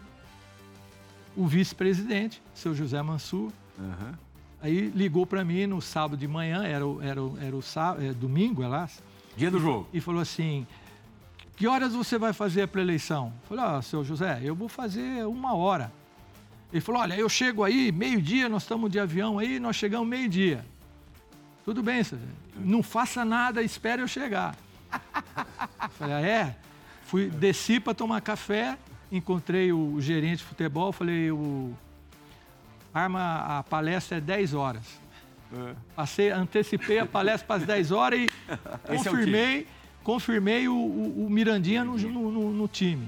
o vice-presidente, seu José Mansur... Aí ligou para mim no sábado de manhã, era o sábado, domingo, aliás. Dia do jogo. E falou assim, que horas você vai fazer a pré-eleição? Eu falei, seu José, eu vou fazer 1 hora. Ele falou, olha, eu chego aí, meio-dia, nós estamos de avião aí, nós chegamos meio-dia. Tudo bem, senhor. Não faça nada, espere eu chegar. Eu falei, desci para tomar café, encontrei o gerente de futebol, falei, a palestra é 10 horas. Antecipei a palestra para as 10 horas e confirmei o Mirandinha no time.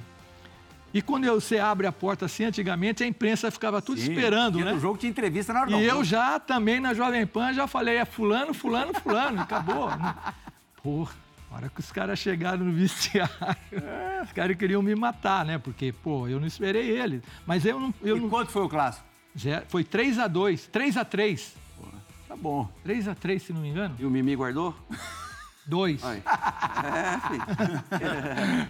E quando você abre a porta assim, antigamente a imprensa ficava tudo esperando, né? O jogo tinha entrevista na hora. E eu já também na Jovem Pan já falei, fulano, fulano, fulano, acabou. Pô, na hora que os caras chegaram no vestiário, os caras queriam me matar, né? Porque, eu não esperei ele. Mas eu não... Quanto foi o clássico? Foi 3-2, 3-3. Pô, tá bom. 3-3, se não me engano. E o Mimi guardou? 2.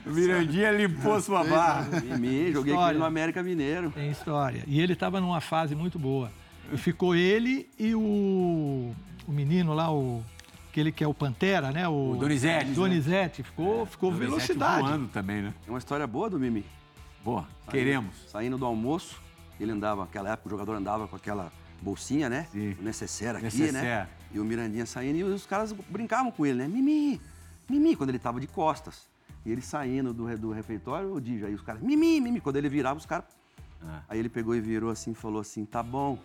Mirandinha limpou sua barra. Mimi, joguei aqui no América Mineiro. Tem história. E ele estava numa fase muito boa. E ficou ele e o menino lá, aquele que é o Pantera, né? O Donizete. Donizete. Né? Ficou Donizete velocidade. Voando também, né? É uma história boa do Mimi. Boa, queremos. Saindo do almoço, ele andava, naquela época o jogador andava com aquela bolsinha, né? Sim. O necessaire aqui, né? E o Mirandinha saindo, e os caras brincavam com ele, né? Mimi, Mimi, quando ele tava de costas. E ele saindo do refeitório, o Dil, aí os caras, Mimi, Mimi. Quando ele virava, os caras... Aí ele pegou e virou assim, e falou assim, tá bom,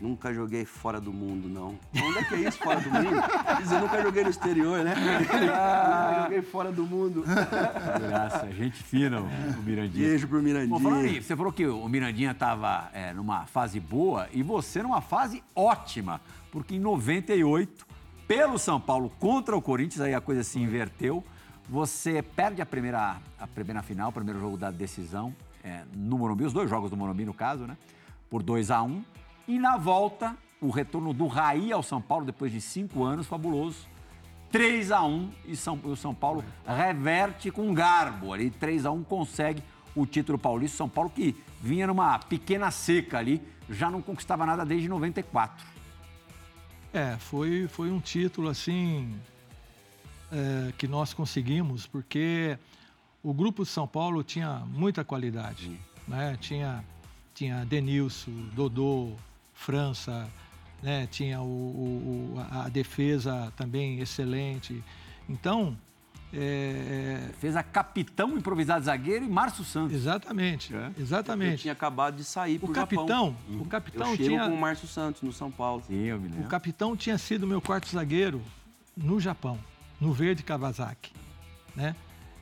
nunca joguei fora do mundo, não. Onde é que é isso, fora do mundo? Eu nunca joguei no exterior, né? Nunca joguei fora do mundo. Graça, gente fina, o Mirandinha. Beijo pro Mirandinha. Bom, falando aí, você falou que o Mirandinha tava numa fase boa e você numa fase ótima. Porque em 98, pelo São Paulo contra o Corinthians, aí a coisa se inverteu. Você perde a primeira final, o primeiro jogo da decisão no Morumbi, os dois jogos do Morumbi, no caso, né? Por 2-1. E na volta, o retorno do Raí ao São Paulo, depois de 5 anos, fabuloso. 3-1 e o São Paulo reverte com garbo. Ali 3-1 consegue o título paulista. São Paulo que vinha numa pequena seca ali, já não conquistava nada desde 94. Foi um título assim que nós conseguimos, porque o grupo de São Paulo tinha muita qualidade, né? Tinha Denilson, Dodô, França, né? Tinha a defesa também excelente. Então... Fez a capitão improvisado zagueiro e Márcio Santos. Exatamente, exatamente. Eu tinha acabado de sair pro Japão. O capitão eu chego com o Márcio Santos no São Paulo. Sim, eu me lembro. O capitão tinha sido meu quarto zagueiro no Japão, no Verde Kawasaki, né?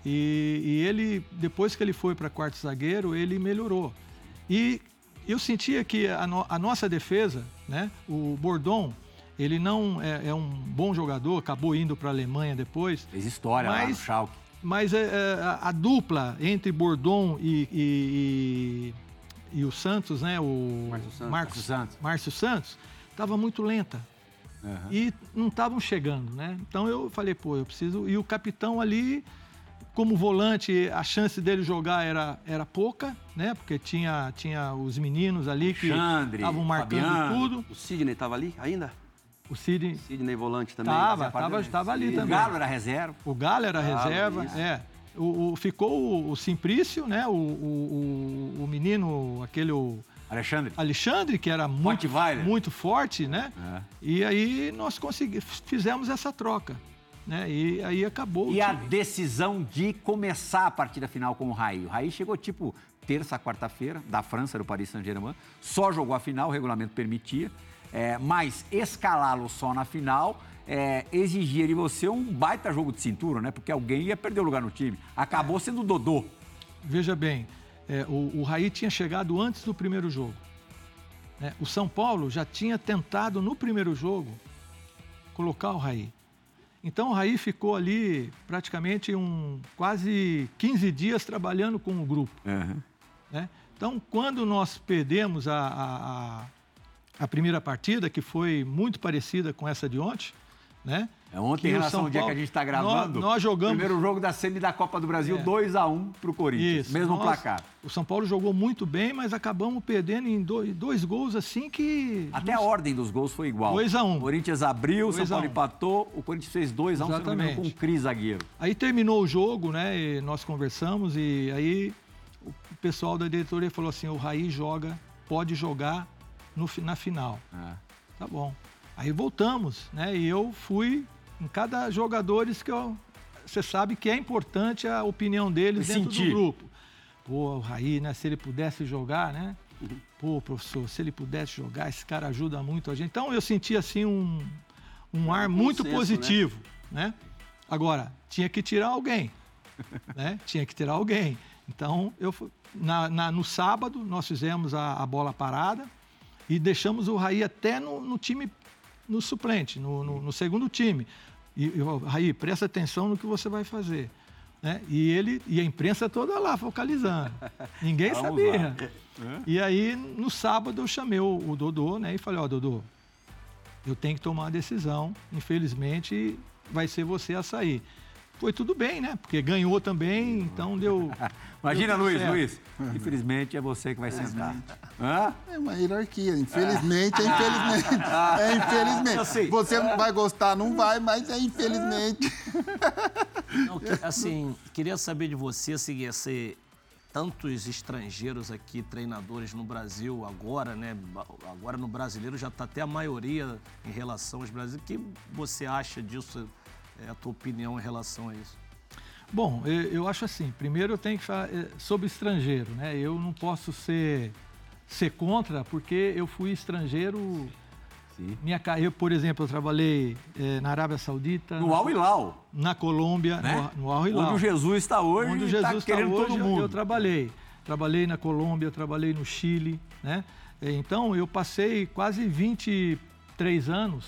E ele, depois que ele foi para quarto zagueiro, ele melhorou. E eu sentia que a nossa defesa, né, o Bordon, ele não é um bom jogador, acabou indo para a Alemanha depois. Fez história lá no Schalke. Mas a dupla entre Bordon e o Santos, né, o Márcio Santos, estava muito lenta. E não estavam chegando, né? Então eu falei, eu preciso... E o capitão ali... Como volante, a chance dele jogar era pouca, né? Porque tinha os meninos ali que estavam marcando Fabiano, tudo. O Sidney estava ali ainda? O Sidney volante também. Estava ali também. O Galo era reserva. Ficou o Simprício, né? O menino, aquele... Alexandre, que era muito, muito forte, né? E aí nós fizemos essa troca. Né? E aí acabou. E a decisão de começar a partida final com o Raí. O Raí chegou tipo terça, quarta-feira, da França, do Paris Saint-Germain. Só jogou a final, o regulamento permitia. Mas escalá-lo só na final exigia de você um baita jogo de cintura, né? Porque alguém ia perder o lugar no time. Acabou sendo o Dodô. Veja bem, o Raí tinha chegado antes do primeiro jogo. Né? O São Paulo já tinha tentado no primeiro jogo colocar o Raí. Então, o Raí ficou ali praticamente quase 15 dias trabalhando com o grupo. Né? Então, quando nós perdemos a primeira partida, que foi muito parecida com essa de ontem, né? É ontem, em relação ao dia que a gente está gravando, nós jogamos... primeiro jogo da semi da Copa do Brasil, 2-1 para o Corinthians, isso, mesmo placar. O São Paulo jogou muito bem, mas acabamos perdendo em dois gols assim que... Até a ordem dos gols foi igual. 2-1. O Corinthians abriu, o São Paulo empatou, o Corinthians fez 2-1, exatamente, com o Cris zagueiro. Aí terminou o jogo, né, e nós conversamos, e aí o pessoal da diretoria falou assim, o Raí joga, pode jogar na final. Ah. Tá bom. Aí voltamos, né, e eu fui... Em cada jogador, você sabe que é importante a opinião deles dentro do grupo. Pô, o Raí, né? Se ele pudesse jogar, né? Pô, professor, se ele pudesse jogar, esse cara ajuda muito a gente. Então, eu senti, assim, um ar muito positivo, né? Agora, tinha que tirar alguém, né? Tinha que tirar alguém. Então, no sábado, nós fizemos a bola parada e deixamos o Raí até no time... no suplente, no segundo time. E Raí, presta atenção no que você vai fazer. Né? E ele e a imprensa toda lá, focalizando. Ninguém sabia. Lá. E aí, no sábado, eu chamei o Dodô, né, e falei, ó, Dodô, eu tenho que tomar uma decisão. Infelizmente, vai ser você a sair. Foi tudo bem, né? Porque ganhou também, então deu... Imagina, deu Luiz. Infelizmente, é você que vai sentar. Hã? É uma hierarquia. Infelizmente, infelizmente. Você não vai gostar, não vai, mas é infelizmente. Não, assim, queria saber de você, assim, tantos estrangeiros aqui, treinadores no Brasil agora, né? Agora no brasileiro já está até a maioria em relação aos brasileiros. O que você acha disso? É a tua opinião em relação a isso? Bom, eu acho assim, primeiro eu tenho que falar sobre estrangeiro, né? Eu não posso ser contra, porque eu fui estrangeiro. Sim. Minha carreira, por exemplo, eu trabalhei na Arábia Saudita. No Al Hilal. Na Colômbia, né? No Al Hilal. Onde o Jesus está hoje. Onde o Jesus está querendo hoje, todo mundo. Eu trabalhei. Trabalhei na Colômbia, trabalhei no Chile, né? Então, eu passei quase 23 anos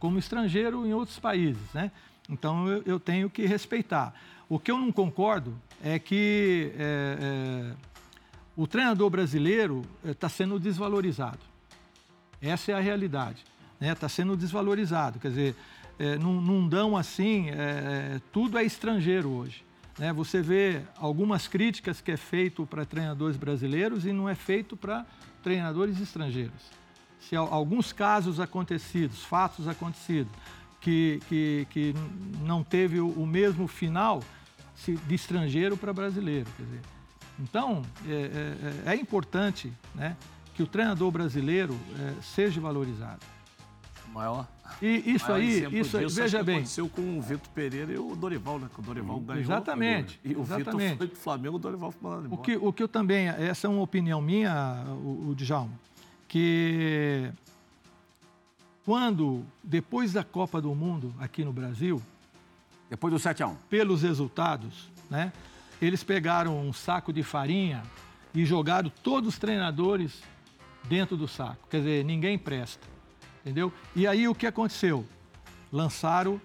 como estrangeiro em outros países, né? Então, eu tenho que respeitar. O que eu não concordo é que o treinador brasileiro está sendo desvalorizado. Essa é a realidade, né? Está sendo desvalorizado. Quer dizer, não dão assim... tudo é estrangeiro hoje, né? Você vê algumas críticas que é feito para treinadores brasileiros e não é feito para treinadores estrangeiros. Se alguns casos acontecidos, fatos acontecidos... Que não teve o mesmo final de estrangeiro para brasileiro. Quer dizer, então, é importante, né, que o treinador brasileiro seja valorizado. Maior. E isso maior aí, isso disso, veja bem. Aconteceu com o Vitor Pereira e o Dorival, né? Que o Dorival ganhou. Exatamente. E o Vitor foi para o Flamengo, o Dorival foi para o Flamengo. O que eu também, essa é uma opinião minha, o Djalma, que... Quando, depois da Copa do Mundo aqui no Brasil... Depois do 7-1. Pelos resultados, né? Eles pegaram um saco de farinha e jogaram todos os treinadores dentro do saco. Quer dizer, ninguém presta, entendeu? E aí, o que aconteceu? Lançaram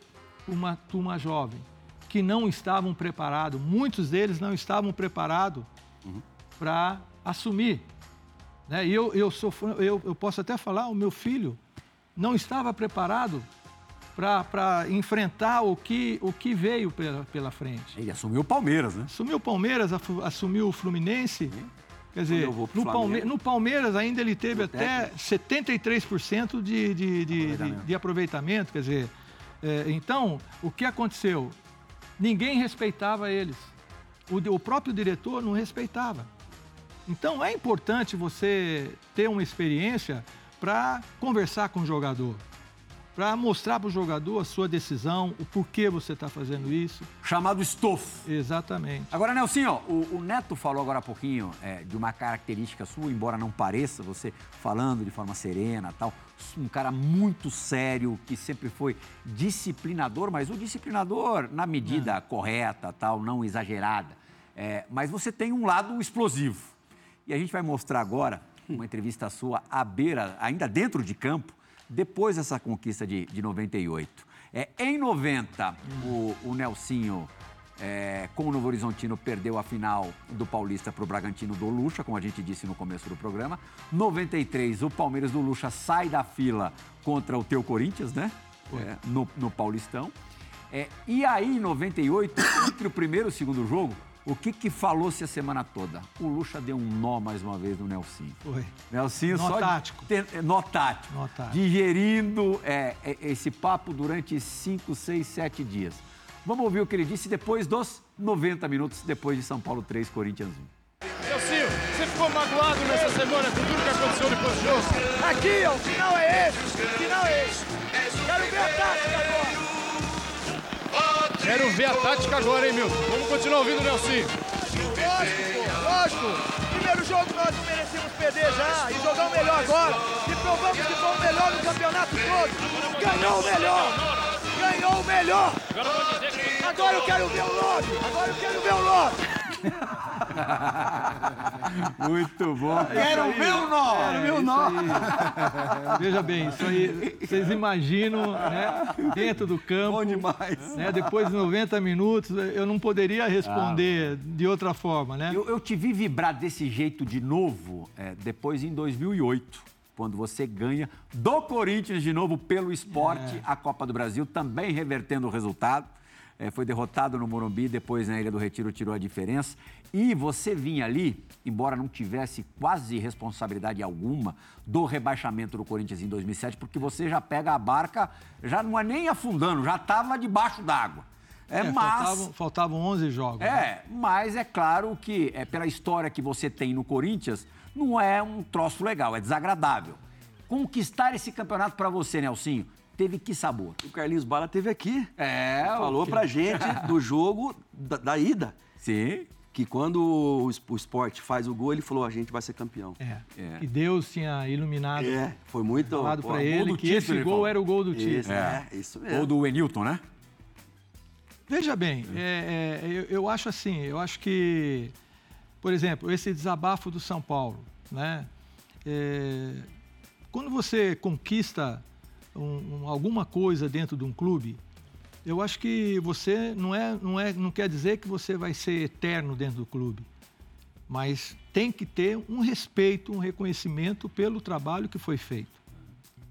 uma turma jovem, que não estavam preparados, muitos deles não estavam preparados para assumir. Né? E eu posso até falar, o meu filho... não estava preparado para enfrentar o que veio pela frente. Ele assumiu o Palmeiras, né? Assumiu o Palmeiras, assumiu o Fluminense. Sim. Quer dizer, no Palmeiras ainda ele teve até 73% de aproveitamento. Quer dizer, então, o que aconteceu? Ninguém respeitava eles. O próprio diretor não respeitava. Então, é importante você ter uma experiência... para conversar com o jogador, para mostrar para o jogador a sua decisão, o porquê você está fazendo isso. Chamado estofo. Exatamente. Agora, Nelsinho, o Neto falou agora há pouquinho de uma característica sua, embora não pareça, você falando de forma serena e tal, um cara muito sério, que sempre foi disciplinador, mas o disciplinador na medida correta, tal, não exagerada. Mas você tem um lado explosivo. E a gente vai mostrar agora... uma entrevista sua à beira, ainda dentro de campo, depois dessa conquista de 98. Em 90, o Nelsinho, com o Novo Horizontino, perdeu a final do Paulista para o Bragantino do Lucha, como a gente disse no começo do programa. 93, o Palmeiras do Lucha sai da fila contra o teu Corinthians, né? no Paulistão. E aí, em 98, entre o primeiro e o segundo jogo, o que falou-se a semana toda? O Lucha deu um nó mais uma vez no Nelsinho. Foi. Nelsinho nó só... tático. Nó tático. Nó tático. Digerindo esse papo durante 5, 6, 7 dias. Vamos ouvir o que ele disse depois dos 90 minutos, depois de São Paulo 3, Corinthians 1. Nelsinho, você ficou magoado nessa semana com tudo que aconteceu depois do jogo? Aqui, ó, o final é esse. O final é esse. Quero ver a tática agora. Quero ver a tática agora, hein, Milton? Vamos continuar ouvindo o Nelsinho. Lógico, pô. Primeiro jogo nós não merecíamos perder já. E jogamos melhor agora. E provamos que foi o melhor no campeonato todo. Ganhou o melhor. Ganhou o melhor. Agora eu quero ver o Love. Agora eu quero ver o Love. Muito bom. Quero ver o nó. Quero ver o nó. Veja bem, isso aí, vocês imaginam, né? Dentro do campo. Bom demais. Né, depois de 90 minutos, eu não poderia responder de outra forma, né? Eu te vi vibrar desse jeito de novo, depois em 2008, quando você ganha do Corinthians de novo pelo Sport, a Copa do Brasil, também revertendo o resultado. Foi derrotado no Morumbi, depois na Ilha do Retiro tirou a diferença. E você vinha ali, embora não tivesse quase responsabilidade alguma do rebaixamento do Corinthians em 2007, porque você já pega a barca, já não é nem afundando, já estava debaixo d'água. Mas faltavam 11 jogos. Mas é claro que pela história que você tem no Corinthians, não é um troço legal, é desagradável. Conquistar esse campeonato para você, Nelsinho, teve que sabor? O Carlinhos Bala teve aqui. Falou pra gente do jogo da ida. Sim. Que quando o Sport faz o gol, ele falou, a gente vai ser campeão. E Deus tinha iluminado. Foi muito... falado pra ele que esse gol era o gol do título. Isso mesmo. Gol do Enilton, né? Veja bem, eu acho assim, eu acho que, por exemplo, esse desabafo do São Paulo, né? Quando você conquista alguma coisa dentro de um clube, eu acho que você não quer dizer que você vai ser eterno dentro do clube, mas tem que ter um respeito, um reconhecimento pelo trabalho que foi feito,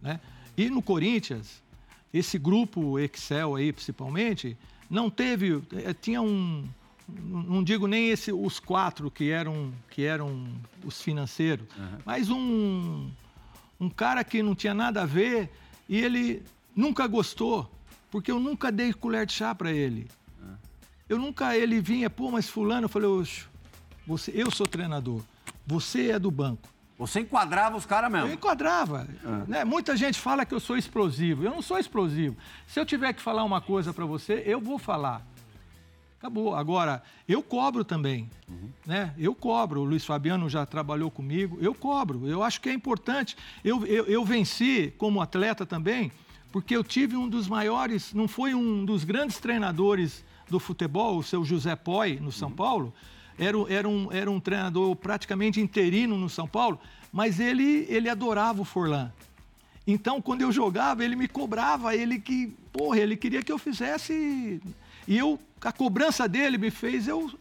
né? E no Corinthians, esse grupo Excel aí principalmente, não teve, tinha um, não digo nem os quatro que eram os financeiros, mas um cara que não tinha nada a ver. E ele nunca gostou, porque eu nunca dei colher de chá para ele. Ele vinha, mas fulano, eu falei, você, eu sou treinador, você é do banco. Você enquadrava os caras mesmo? Eu enquadrava. Né? Muita gente fala que eu sou explosivo, eu não sou explosivo. Se eu tiver que falar uma coisa para você, eu vou falar. Acabou. Agora, eu cobro também, né? Eu cobro. O Luiz Fabiano já trabalhou comigo. Eu cobro. Eu acho que é importante. Eu venci como atleta também, porque eu tive um dos maiores, não foi um dos grandes treinadores do futebol, o seu José Poi, no São Paulo. Era um treinador praticamente interino no São Paulo, mas ele adorava o Forlan. Então, quando eu jogava, ele me cobrava, ele queria que eu fizesse... E a cobrança dele me fez eu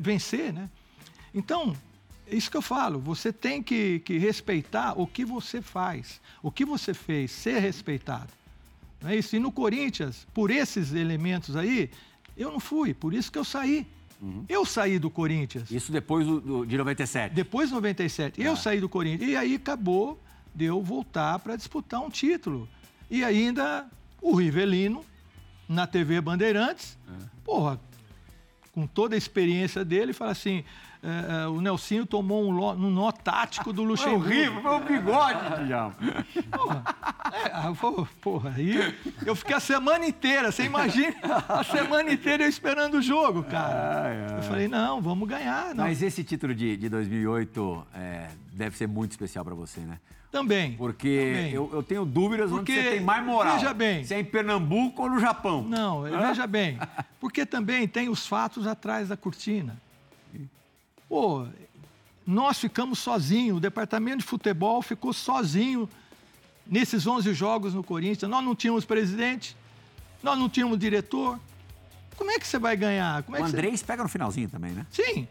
vencer, né? Então, é isso que eu falo. Você tem que respeitar o que você faz, o que você fez, ser respeitado. Não é isso? E no Corinthians, por esses elementos aí, eu não fui. Por isso que eu saí. Eu saí do Corinthians. Isso depois de 97? Depois de 97. Eu saí do Corinthians. E aí acabou de eu voltar para disputar um título. E ainda o Rivelino... na TV Bandeirantes, com toda a experiência dele, fala assim, o Nelsinho tomou um nó tático do Luxemburgo. Foi horrível, foi um bigode, Djalma. Aí eu fiquei a semana inteira, você imagina, a semana inteira eu esperando o jogo, cara. Eu falei, não, vamos ganhar. Não. Mas esse título de 2008 deve ser muito especial para você, né? Também. Porque também. Eu tenho dúvidas onde você tem mais moral. Veja bem. Se é em Pernambuco ou no Japão. Não, veja bem. Porque também tem os fatos atrás da cortina. Nós ficamos sozinhos, o departamento de futebol ficou sozinho nesses 11 jogos no Corinthians. Nós não tínhamos presidente, nós não tínhamos diretor. Como é que você vai ganhar? O Andrés pega no finalzinho também, né? Sim.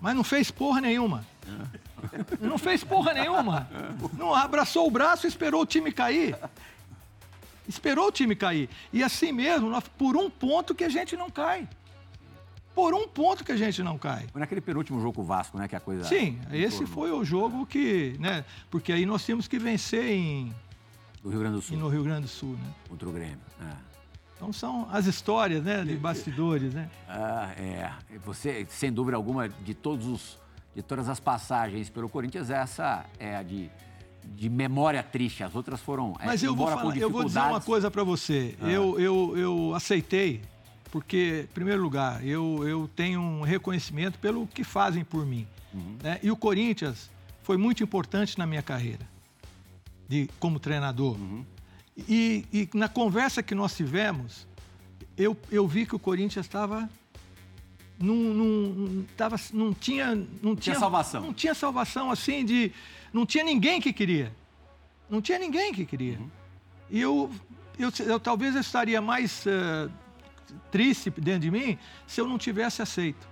Mas não fez porra nenhuma. Não abraçou o braço e esperou o time cair. Esperou o time cair. E assim mesmo, nós, por um ponto que a gente não cai. Por um ponto que a gente não cai. Mas naquele penúltimo jogo com o Vasco, né, que a coisa... Sim, esse foi o jogo que... né, porque aí nós tínhamos que vencer em... do Rio Grande do Sul. E no Rio Grande do Sul, né? Contra o Grêmio, é. Então são as histórias, né, de bastidores, né? Ah, é. Você, sem dúvida alguma, de todos os... de todas as passagens pelo Corinthians, essa é a de memória triste. As outras foram... Mas eu vou falar, eu vou dizer uma coisa pra você. Ah. Eu aceitei, porque, em primeiro lugar, eu tenho um reconhecimento pelo que fazem por mim. Uhum. Né? E o Corinthians foi muito importante na minha carreira, como treinador. Uhum. E na conversa que nós tivemos, eu vi que o Corinthians estava... Não tinha salvação. Não tinha salvação, assim, de... Não tinha ninguém que queria. Não tinha ninguém que queria. Uhum. E eu talvez eu estaria mais triste dentro de mim se eu não tivesse aceito.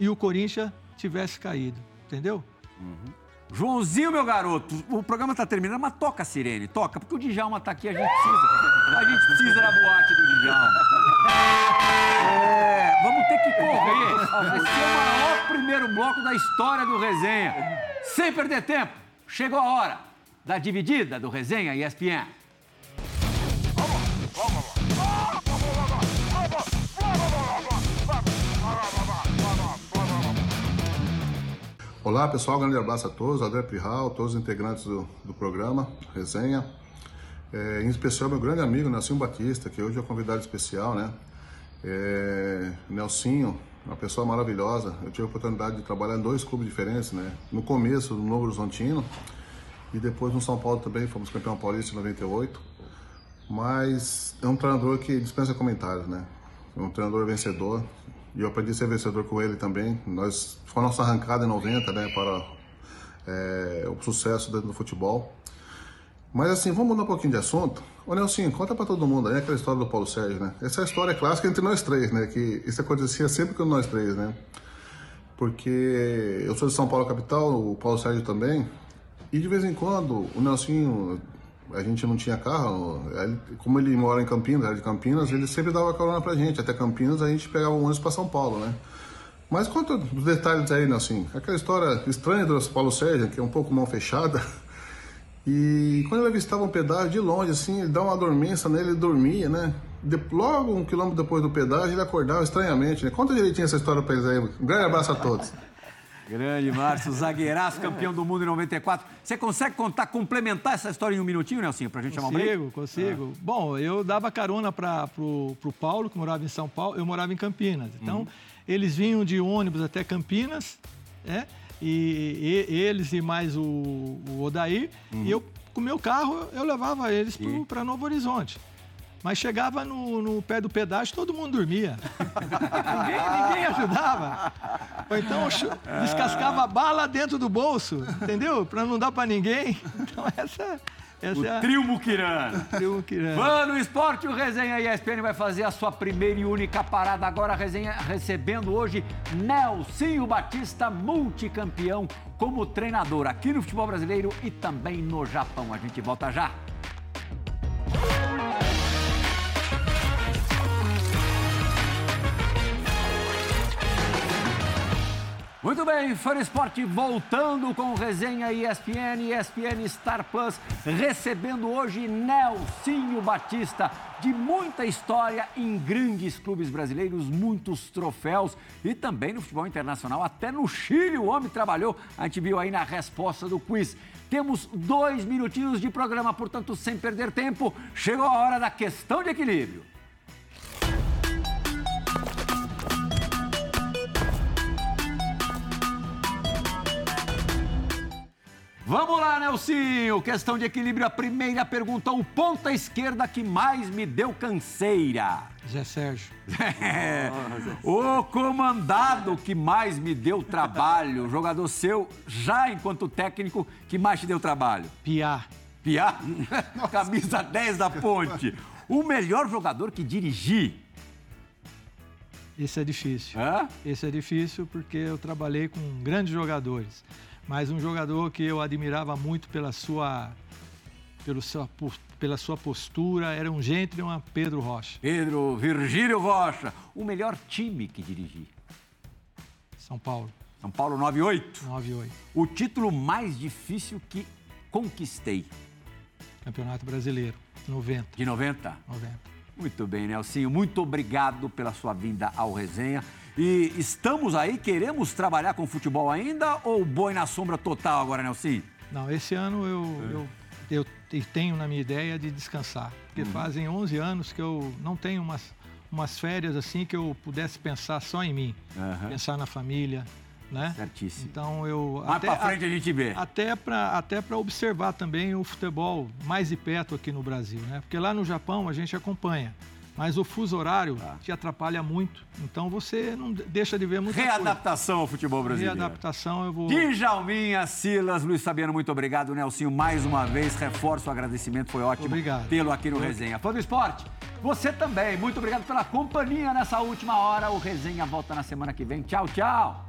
E o Corinthians tivesse caído. Entendeu? Uhum. Joãozinho, meu garoto, o programa tá terminando, mas toca a sirene. Toca, porque o Djalma tá aqui, a gente precisa. A gente precisa da boate do Djalma. Vamos ter que correr. Vai ser o maior primeiro bloco da história do Resenha. Sem perder tempo, chegou a hora da dividida do Resenha ESPN. Olá, pessoal. Um grande abraço a todos. André Pirral, todos os integrantes do programa Resenha. Em especial, meu grande amigo, Nelsinho Baptista, que hoje é um convidado especial, né? Nelsinho, uma pessoa maravilhosa. Eu tive a oportunidade de trabalhar em dois clubes diferentes, né? No começo no Novo Horizontino e depois no São Paulo também, fomos campeão paulista em 98. Mas é um treinador que dispensa comentários, né? É um treinador vencedor e eu aprendi a ser vencedor com ele também. Foi a nossa arrancada em 90, né? Para o sucesso dentro do futebol. Mas assim, vamos mudar um pouquinho de assunto. Ô Nelsinho, conta pra todo mundo aí aquela história do Paulo Sérgio, né? Essa história é clássica entre nós três, né? Que isso acontecia sempre com nós três, né? Porque eu sou de São Paulo capital, o Paulo Sérgio também. E de vez em quando, o Nelsinho, a gente não tinha carro. Como ele mora em Campinas, era de Campinas, ele sempre dava carona pra gente. Até Campinas a gente pegava um ônibus pra São Paulo, né? Mas conta os detalhes aí, Nelsinho. Aquela história estranha do Paulo Sérgio, que é um pouco mão fechada. E quando ele avistava um pedágio de longe, assim, ele dava uma dormência nele, ele dormia, né? Logo um quilômetro depois do pedágio, ele acordava estranhamente, né? Conta direitinho essa história pra eles aí. Um grande abraço a todos. Grande, Márcio, zagueiraço, campeão do mundo em 94. Você consegue complementar essa história em um minutinho, Nelsinho, pra gente chamar o break? Consigo. Ah. Bom, eu dava carona pro Paulo, que morava em São Paulo, eu morava em Campinas. Então, eles vinham de ônibus até Campinas, né? E eles e mais o Odair, e eu, com o meu carro, eu levava eles para Novo Horizonte. Mas chegava no pé do pedágio, todo mundo dormia. ninguém ajudava. Ou então descascava a bala dentro do bolso, entendeu? Para não dar para ninguém. Então essa é a... Trio Muquirana. Mano, o Esporte, o Resenha ESPN vai fazer a sua primeira e única parada agora. A Resenha recebendo hoje Nelsinho Baptista, multicampeão como treinador aqui no futebol brasileiro e também no Japão. A gente volta já. Muito bem, Fã do Esporte voltando com Resenha ESPN Star Plus, recebendo hoje Nelsinho Baptista, de muita história em grandes clubes brasileiros, muitos troféus e também no futebol internacional, até no Chile o homem trabalhou, a gente viu aí na resposta do quiz. Temos 2 minutinhos de programa, portanto, sem perder tempo, chegou a hora da questão de equilíbrio. Vamos lá, Nelsinho. Questão de equilíbrio. A primeira pergunta. O ponta esquerda que mais me deu canseira? Zé Sérgio. O comandado que mais me deu trabalho? Jogador seu, já enquanto técnico, que mais te deu trabalho? Piá? Camisa 10 da Ponte. O melhor jogador que dirigi? Esse é difícil. Hã? Esse é difícil porque eu trabalhei com grandes jogadores. Mas um jogador que eu admirava muito pela sua pela sua postura, era um gentleman, Pedro Rocha. Pedro Virgílio Rocha, o melhor time que dirigi. São Paulo. São Paulo, 98. 98. O título mais difícil que conquistei. Campeonato Brasileiro, 90. De 90? 90. Muito bem, Nelsinho. Muito obrigado pela sua vinda ao Resenha. E estamos aí, queremos trabalhar com futebol ainda ou boi na sombra total agora, Nelsinho? Não, esse ano eu tenho na minha ideia de descansar. Porque fazem 11 anos que eu não tenho umas férias assim que eu pudesse pensar só em mim. Uhum. Pensar na família, né? Certíssimo. Então eu... Mas pra frente a gente vê. Até pra observar também o futebol mais de perto aqui no Brasil, né? Porque lá no Japão a gente acompanha. Mas o fuso horário te atrapalha muito. Então você não deixa de ver muita Readaptação coisa. Ao futebol brasileiro. Readadaptação, eu vou... Djalminha, Silas, Luiz Fabiano, muito obrigado. Nelsinho, mais uma vez, reforço o agradecimento. Foi ótimo tê-lo aqui no Resenha. Fã do esporte, você também. Muito obrigado pela companhia nessa última hora. O Resenha volta na semana que vem. Tchau, tchau.